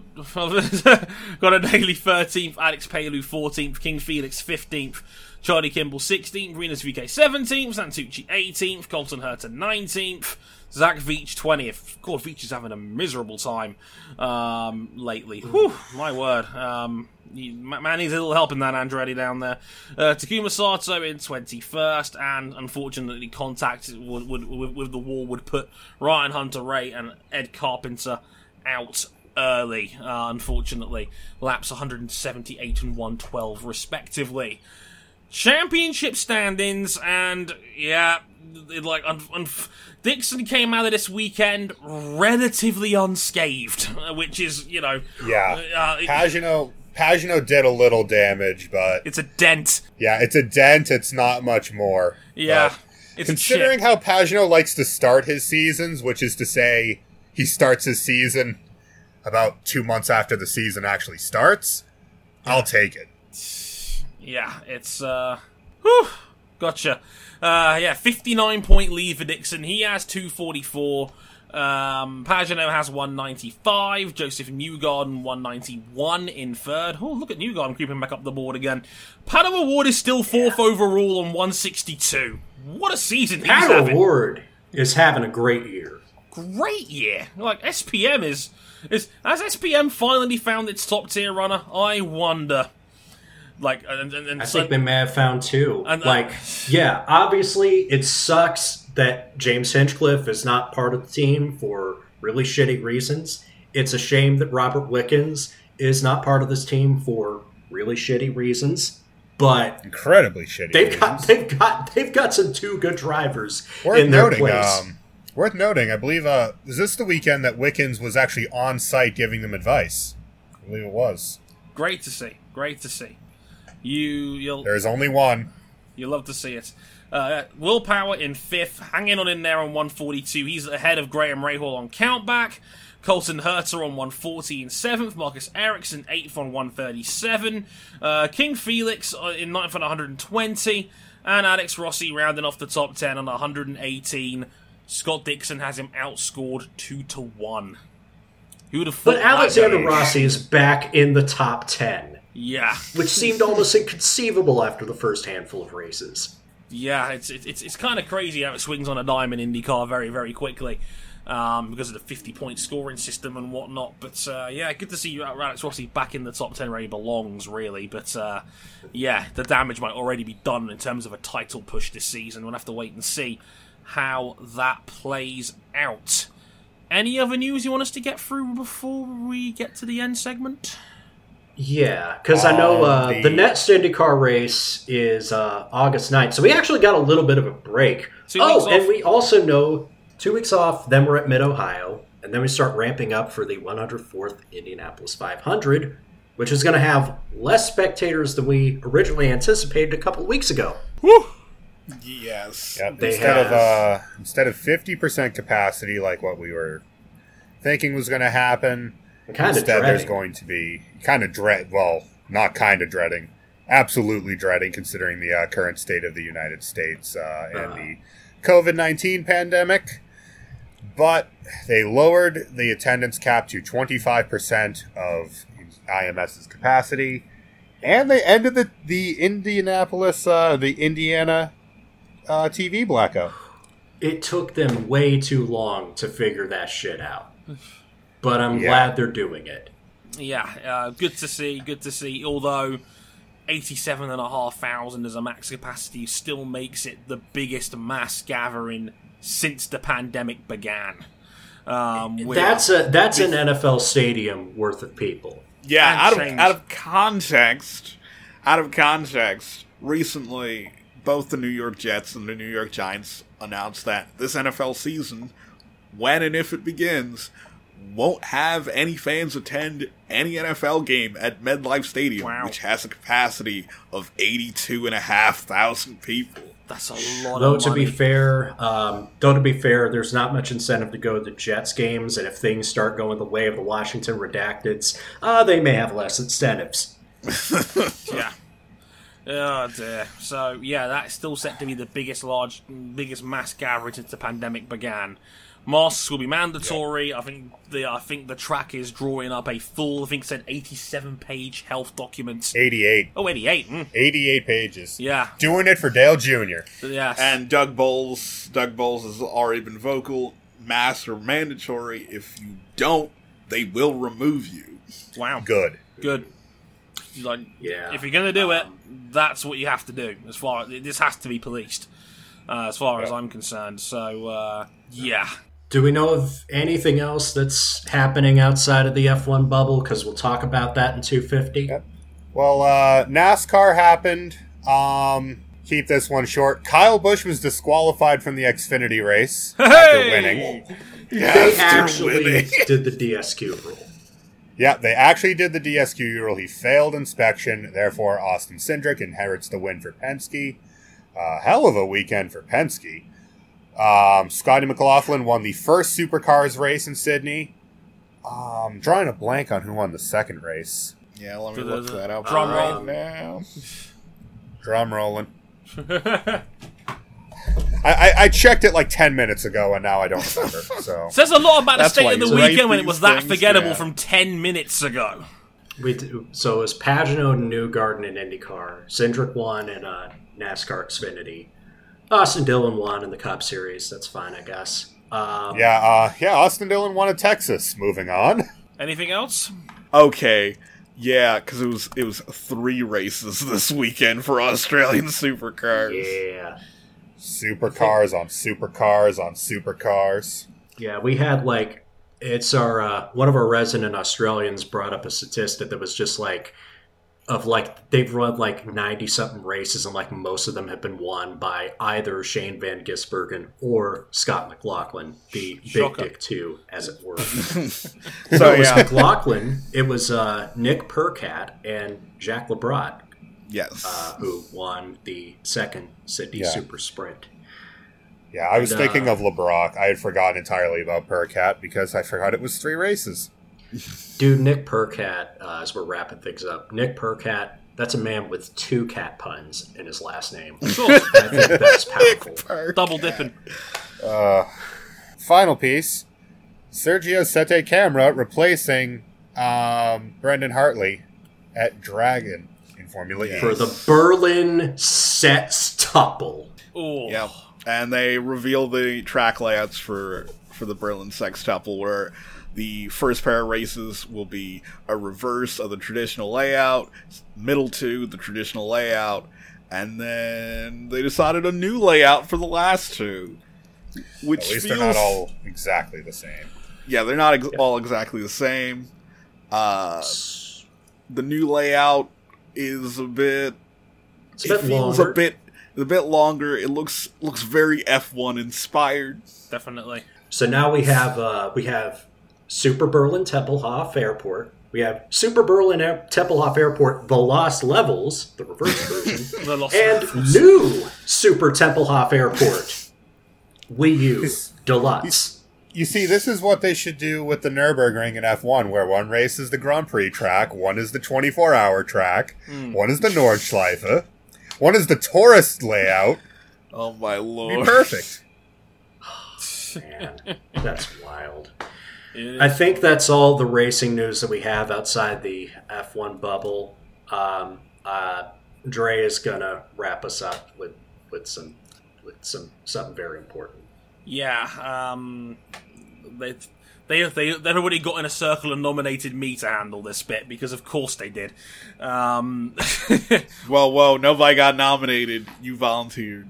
got a daily thirteenth, Alex Palou fourteenth, King Felix fifteenth, Charlie Kimball sixteenth, Renus V K seventeenth, Santucci eighteenth, Colton Herta nineteenth, Zach Veach twentieth. God, Veach is having a miserable time um, lately. Whew, my word. Um, you, man needs a little help in that Andretti down there. Uh, Takuma Sato in twenty-first, and unfortunately contact would, would, with, with the wall would put Ryan Hunter-Reay and Ed Carpenter out early, uh, unfortunately. Laps one seventy-eight and one twelve respectively. Championship standings, and yeah, it, like un- un- Dixon came out of this weekend relatively unscathed, which is, you know, yeah. Uh, Pagano Pagano did a little damage, but it's a dent. Yeah, it's a dent. It's not much more. Yeah, It's considering how Pagano likes to start his seasons, which is to say he starts his season about two months after the season actually starts, I'll take it. Yeah, it's, uh, whew, gotcha. Uh, yeah, fifty-nine point lead for Dixon. He has two forty-four. Um, Pagano has one ninety-five. Joseph Newgarden one ninety-one in third. Oh, look at Newgarden creeping back up the board again. Pato Award is still fourth yeah. overall on one sixty-two. What a season he's having. Pato Award is having a great year. Great year. Like, S P M is... Is, has S P M finally found its top tier runner? I wonder. Like, and, and, and I think and, they may have found two. And, like, uh, yeah, obviously it sucks that James Hinchcliffe is not part of the team for really shitty reasons. It's a shame that Robert Wickens is not part of this team for really shitty reasons. But incredibly shitty. They've reasons. got they've got they've got some two good drivers Worth in their noting, place. Um, Worth noting, I believe, uh, is this the weekend that Wickens was actually on site giving them advice? I believe it was. Great to see. Great to see. You, you'll. There's only one. You love to see it. Uh, Willpower in fifth, hanging on in there on one forty-two. He's ahead of Graham Rahal on countback. Colton Herter on one forty in seventh. Marcus Ericsson eighth on one thirty-seven. Uh, King Felix in ninth on one twenty. And Alex Rossi rounding off the top ten on one eighteen. Scott Dixon has him outscored two to one. Who would have thought? But Alexander Rossi is back in the top ten. Yeah, which seemed almost inconceivable after the first handful of races. Yeah, it's it's it's kind of crazy how it swings on a dime in IndyCar very very quickly, um, because of the fifty point scoring system and whatnot. But uh, yeah, good to see you, Alex Rossi, back in the top ten where he belongs, really. But uh, yeah, the damage might already be done in terms of a title push this season. We'll have to wait and see how that plays out. Any other news you want us to get through before we get to the end segment? Yeah, because I know uh, the... the next IndyCar race is uh, August ninth, so we actually got a little bit of a break. Two oh, and off. We also know two weeks off, then we're at Mid-Ohio, and then we start ramping up for the one hundred fourth Indianapolis five hundred, which is going to have less spectators than we originally anticipated a couple weeks ago. Woo! Yes. Yep. Instead have. of uh, instead of fifty percent capacity, like what we were thinking was going to happen, kind instead of there's going to be kind of dread. Well, not kind of dreading, absolutely dreading, considering the uh, current state of the United States uh, and uh-huh. the COVID nineteen pandemic. But they lowered the attendance cap to twenty-five percent of I M S's capacity, and they ended the the Indianapolis, uh, the Indiana. Uh, T V blackout. It took them way too long to figure that shit out, but I'm yeah. glad they're doing it. Yeah, uh, good to see. Good to see. Although eighty-seven and a half thousand as a max capacity still makes it the biggest mass gathering since the pandemic began. Um, with, that's a that's with, an N F L stadium worth of people. Yeah, out of, out of context, out of context. Recently, both the New York Jets and the New York Giants announced that this N F L season, when and if it begins, won't have any fans attend any N F L game at MetLife Stadium, wow. which has a capacity of eighty-two thousand five hundred people. That's a lot though, of money. To be fair, um, though to be fair, there's not much incentive to go to the Jets games, and if things start going the way of the Washington Redacteds, uh, they may have less incentives. yeah. Oh dear. So yeah, that's still set to be the biggest large, biggest mass gathering since the pandemic began. Masks will be mandatory. Yep. I think the I think the track is drawing up a full. I think it said eighty-seven page health document. Eighty-eight. Oh, eighty-eight. Mm. Eighty-eight pages. Yeah. Doing it for Dale Junior Yes. And Doug Bowles. Doug Bowles has already been vocal. Masks are mandatory. If you don't, they will remove you. Wow. Good. Good. Like, yeah. If you're going to do it, that's what you have to do. As far this has to be policed, uh, as far yeah. as I'm concerned. So, uh, yeah. Do we know of anything else that's happening outside of the F one bubble? Because we'll talk about that in two fifty. Yep. Well, uh, NASCAR happened. Um, keep this one short. Kyle Busch was disqualified from the Xfinity race hey! after winning. Yes, they actually winning. did the D S Q rule. Yeah, they actually did the D S Q rule. He failed inspection. Therefore, Austin Cindric inherits the win for Penske. A hell of a weekend for Penske. Um, Scotty McLaughlin won the first Supercars race in Sydney. Uh, I'm drawing a blank on who won the second race. Yeah, let me look that up drum right roll. now. Drum rolling. I, I, I checked it like ten minutes ago, and now I don't remember. So says a lot about the state of the weekend when it was that things, forgettable yeah. from ten minutes ago. We do, so it was Pagenaud and Newgarden in IndyCar. Cindric won in uh, NASCAR Xfinity. Austin Dillon won in the Cup Series. That's fine, I guess. Um, yeah, uh, yeah. Austin Dillon won at Texas. Moving on. Anything else? Okay. Yeah, because it was it was three races this weekend for Australian Supercars. Yeah, Supercars on Supercars on Supercars. Yeah, we had like it's our uh, one of our resident Australians brought up a statistic that was just like of like they've run like ninety something races and like most of them have been won by either Shane Van Gisbergen or Scott McLaughlin, the Big Dick Two, as it were. So, so it was yeah. McLaughlin, it was uh, Nick Percat and Jack Labrat, yes, uh, who won the second Sydney yeah. Super Sprint. Yeah, I was and, thinking uh, of Labrat. I had forgotten entirely about Percat because I forgot it was three races. Dude, Nick Percat, uh, as we're wrapping things up, Nick Percat, that's a man with two cat puns in his last name. Cool. I think that's powerful. Double dipping. Uh, final piece, Sergio Sete Camra replacing um, Brendan Hartley at Dragon in Formula E. Yes. For the Berlin sextuple. Ooh. Yep. And they reveal the track layouts for, for the Berlin sextuple where the first pair of races will be a reverse of the traditional layout, middle two, the traditional layout, and then they decided a new layout for the last two. Which At least feels... they're not all exactly the same. Yeah, they're not ex- yeah. all exactly the same. Uh, the new layout is a bit... It's a bit it feels longer. a bit a bit longer. It looks looks very F one inspired. Definitely. So now we have uh, we have... Super Berlin Tempelhof Airport. We have Super Berlin Air- Tempelhof Airport, the Lost Levels, the reverse version, the Lost and Levels. New Super Tempelhof Airport, Wii U Deluxe. You, you see, this is what they should do with the Nürburgring in F one, where one race is the Grand Prix track, one is the twenty-four hour track, mm. one is the Nordschleife, one is the tourist layout. Oh my lord. Be perfect. Man, that's wild. I think that's all the racing news that we have outside the F one bubble. Um, uh, Dre is gonna wrap us up with, with some with some something very important. Yeah, um, they they they they've already got in a circle and nominated me to handle this bit because of course they did. Um, well, whoa, nobody got nominated. You volunteered.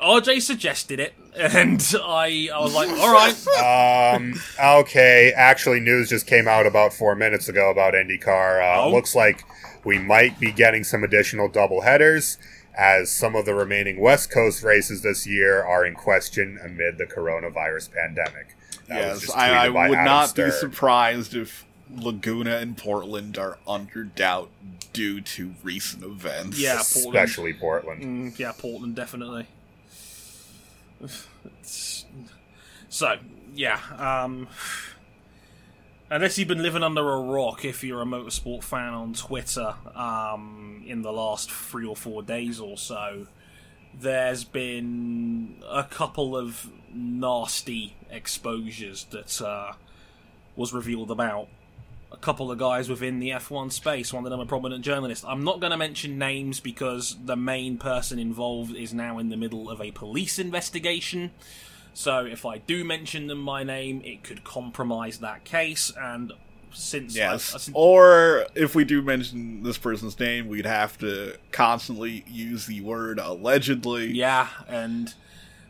R J suggested it, and I, I was like, all right. Um, okay, actually, news just came out about four minutes ago about IndyCar. Uh, oh. Looks like we might be getting some additional doubleheaders, as some of the remaining West Coast races this year are in question amid the coronavirus pandemic. That yes, I, I would Adam not Stern. be surprised if Laguna and Portland are under doubt due to recent events. Yeah, Portland. Especially Portland. Mm, yeah, Portland, definitely. So, yeah, um, unless you've been living under a rock if you're a motorsport fan on Twitter um, in the last three or four days or so, there's been a couple of nasty exposures that uh, was revealed about a couple of guys within the F one space, one of them a prominent journalist. I'm not going to mention names because the main person involved is now in the middle of a police investigation. So if I do mention them by name, it could compromise that case. And since... Yes, I, I, since or if we do mention this person's name, we'd have to constantly use the word allegedly. Yeah, and...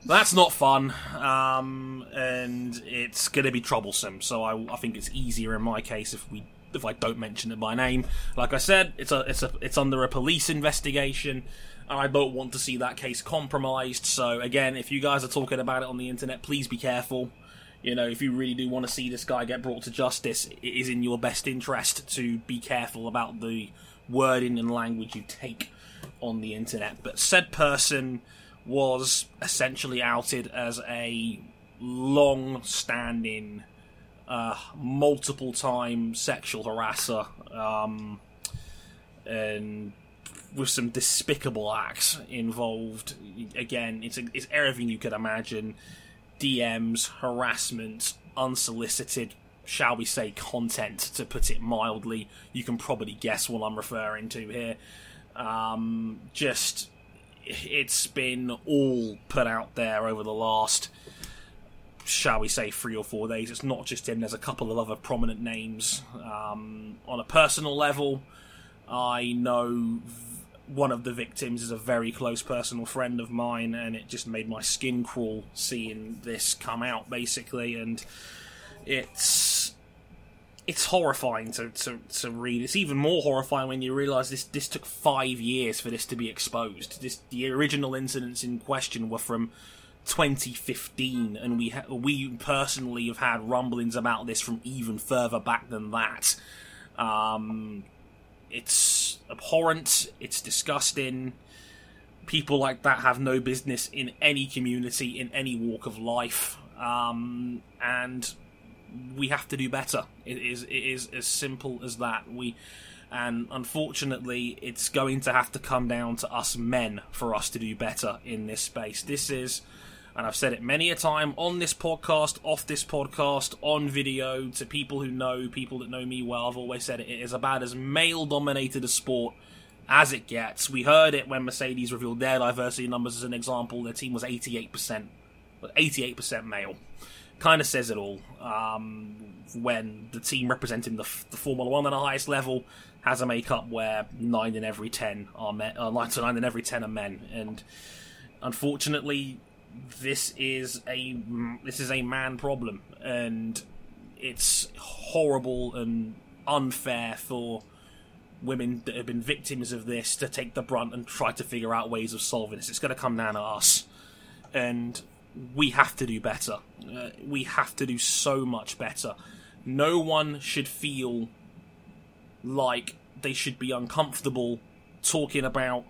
That's not fun, um, and it's going to be troublesome. So I, I think it's easier in my case if we if I don't mention it by name. Like I said, it's a it's a it's under a police investigation, and I don't want to see that case compromised. So again, if you guys are talking about it on the internet, please be careful. You know, if you really do want to see this guy get brought to justice, it is in your best interest to be careful about the wording and language you take on the internet. But said person was essentially outed as a long-standing, uh, multiple-time sexual harasser, um, and with some despicable acts involved. Again, it's a, it's everything you could imagine. D Ms, harassment, unsolicited, shall we say, content, to put it mildly. You can probably guess what I'm referring to here. Um, just, it's been all put out there over the last, shall we say, three or four days. It's not just him. There's a couple of other prominent names. Um, on a personal level, I know one of the victims is a very close personal friend of mine, and it just made my skin crawl seeing this come out, basically. And it's it's horrifying to, to, to read. It's even more horrifying when you realise this, this took five years for this to be exposed. This, the original incidents in question were from twenty fifteen, and we ha- we personally have had rumblings about this from even further back than that. Um, it's abhorrent, it's disgusting. People like that have no business in any community, in any walk of life, um, and we have to do better. It is it is as simple as that. We, and unfortunately, it's going to have to come down to us men for us to do better in this space. This is, and I've said it many a time on this podcast, off this podcast, on video, to people who know, people that know me well, I've always said it, it is about as male-dominated a sport as it gets. We heard it when Mercedes revealed their diversity numbers as an example. Their team was eighty-eight percent male. Kind of says it all. Um, when the team representing the, the Formula One at the highest level has a makeup where nine in every ten are men, uh, nine to nine in every ten are men, and unfortunately, this is a this is a man problem, and it's horrible and unfair for women that have been victims of this to take the brunt and try to figure out ways of solving this. It's going to come down to us, and we have to do better. Uh, we have to do so much better. No one should feel like they should be uncomfortable talking about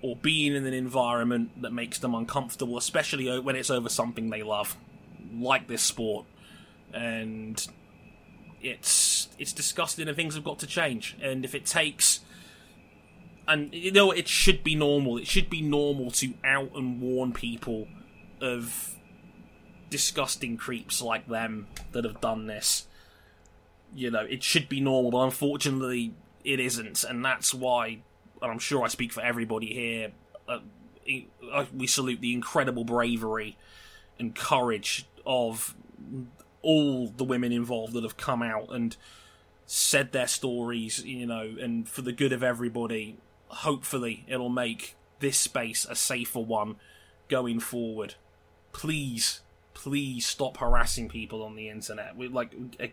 or being in an environment that makes them uncomfortable, especially when it's over something they love, like this sport. And it's it's disgusting, and things have got to change. And if it takes... And, you know, it should be normal. It should be normal to out and warn people of disgusting creeps like them that have done this. You know, it should be normal, but unfortunately it isn't, and that's why, and I'm sure I speak for everybody here, uh, we salute the incredible bravery and courage of all the women involved that have come out and said their stories, you know, and for the good of everybody, hopefully it'll make this space a safer one going forward. Please, please stop harassing people on the internet. We like, I,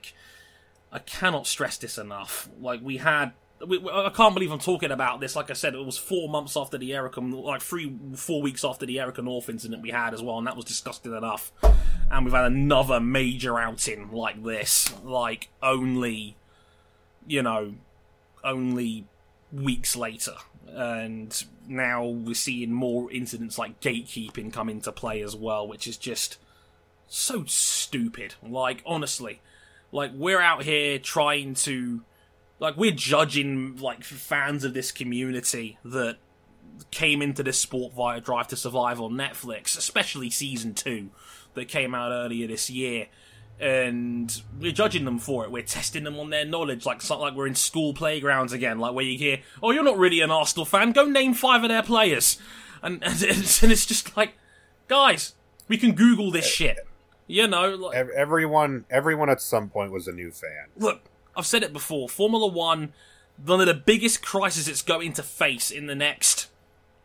I cannot stress this enough. Like we had, we, I can't believe I'm talking about this. Like I said, it was four months after the Erica, like three, four weeks after the Erica North incident we had as well, and that was disgusting enough. And we've had another major outing like this. Like only, you know, only weeks later. And now we're seeing more incidents like gatekeeping come into play as well, which is just so stupid. Like, honestly, like, we're out here trying to... Like, we're judging, like, fans of this community that came into this sport via Drive to Survive on Netflix, especially Season two that came out earlier this year. And we're judging them for it. We're testing them on their knowledge, like something like we're in school playgrounds again, like where you hear, "Oh, you're not really an Arsenal fan. Go name five of their players." And and it's, and it's just like, guys, we can Google this shit. You know, like, everyone, everyone at some point was a new fan. Look, I've said it before. Formula One, one of the biggest crises it's going to face in the next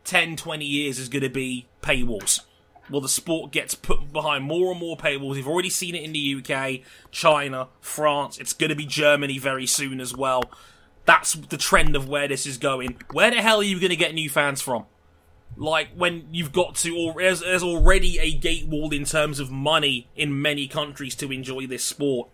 ten, twenty years is going to be paywalls. Well, the sport gets put behind more and more paywalls. We've already seen it in the U K, China, France. It's going to be Germany very soon as well. That's the trend of where this is going. Where the hell are you going to get new fans from? Like, when you've got to... Or, there's, there's already a gate wall in terms of money in many countries to enjoy this sport.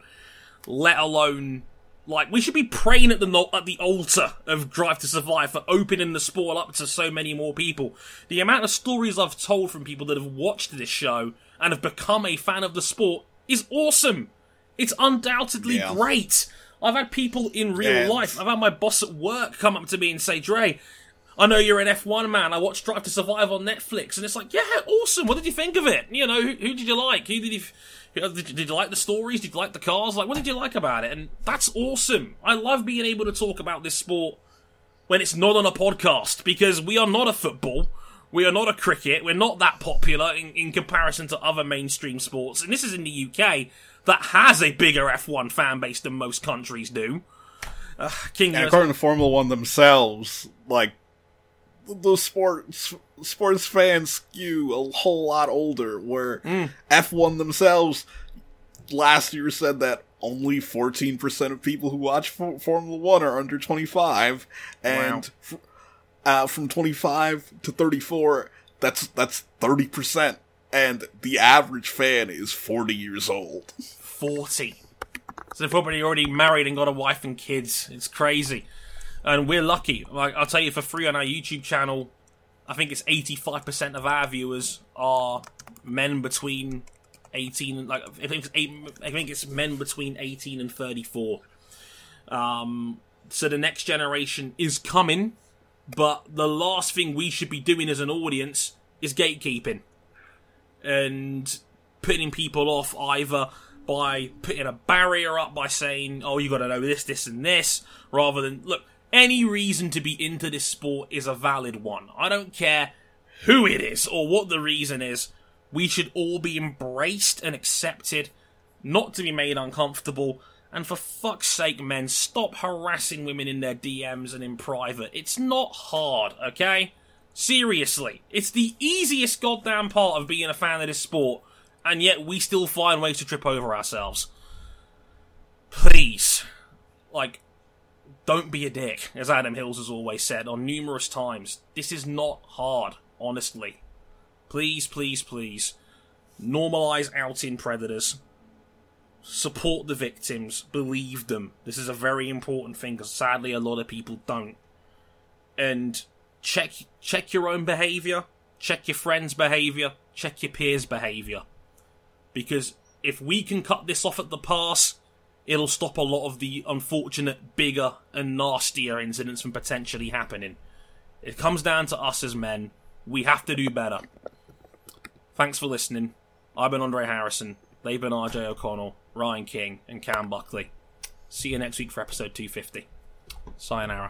Let alone, Like, we should be praying at the at the altar of Drive to Survive for opening the sport up to so many more people. The amount of stories I've told from people that have watched this show and have become a fan of the sport is awesome. It's undoubtedly yeah. great. I've had people in real yeah. life. I've had my boss at work come up to me and say, Dre, I know you're an F one man. I watched Drive to Survive on Netflix. And it's like, yeah, awesome. What did you think of it? You know, who, who did you like? Who did you... Did you like the stories? Did you like the cars? Like, what did you like about it? And that's awesome. I love being able to talk about this sport when it's not on a podcast, because we are not a football. We are not a cricket. We're not that popular in, in comparison to other mainstream sports. And this is in the U K that has a bigger F one fan base than most countries do. Uh, King and according to Formula One themselves, like, the sports sports fans skew a whole lot older, where mm. F one themselves last year said that only fourteen percent of people who watch F- Formula One are under twenty-five, and wow. uh, from twenty-five to thirty-four, that's that's thirty percent, and the average fan is forty years old. forty. So they're probably already married and got a wife and kids. It's crazy. And we're lucky. Like, I'll tell you for free, on our YouTube channel, I think it's eighty-five percent of our viewers are men between eighteen and like I think it's eight, I think it's men between eighteen and thirty-four. Um, so the next generation is coming, but the last thing we should be doing as an audience is gatekeeping and putting people off either by putting a barrier up by saying, "Oh, you got to know this, this, and this," rather than look. Any reason to be into this sport is a valid one. I don't care who it is or what the reason is. We should all be embraced and accepted, not to be made uncomfortable. And for fuck's sake, men, stop harassing women in their D Ms and in private. It's not hard, okay? Seriously. It's the easiest goddamn part of being a fan of this sport, and yet we still find ways to trip over ourselves. Please. Like... Don't be a dick, as Adam Hills has always said on numerous times. This is not hard, honestly. Please, please, please, normalise outing predators. Support the victims. Believe them. This is a very important thing, because sadly a lot of people don't. And check check your own behaviour. Check your friends' behaviour. Check your peers' behaviour. Because if we can cut this off at the pass... it'll stop a lot of the unfortunate, bigger and nastier incidents from potentially happening. It comes down to us as men. We have to do better. Thanks for listening. I've been Andre Harrison. They've been R J O'Connell, Ryan King, and Cam Buckley. See you next week for episode two fifty. Sayonara.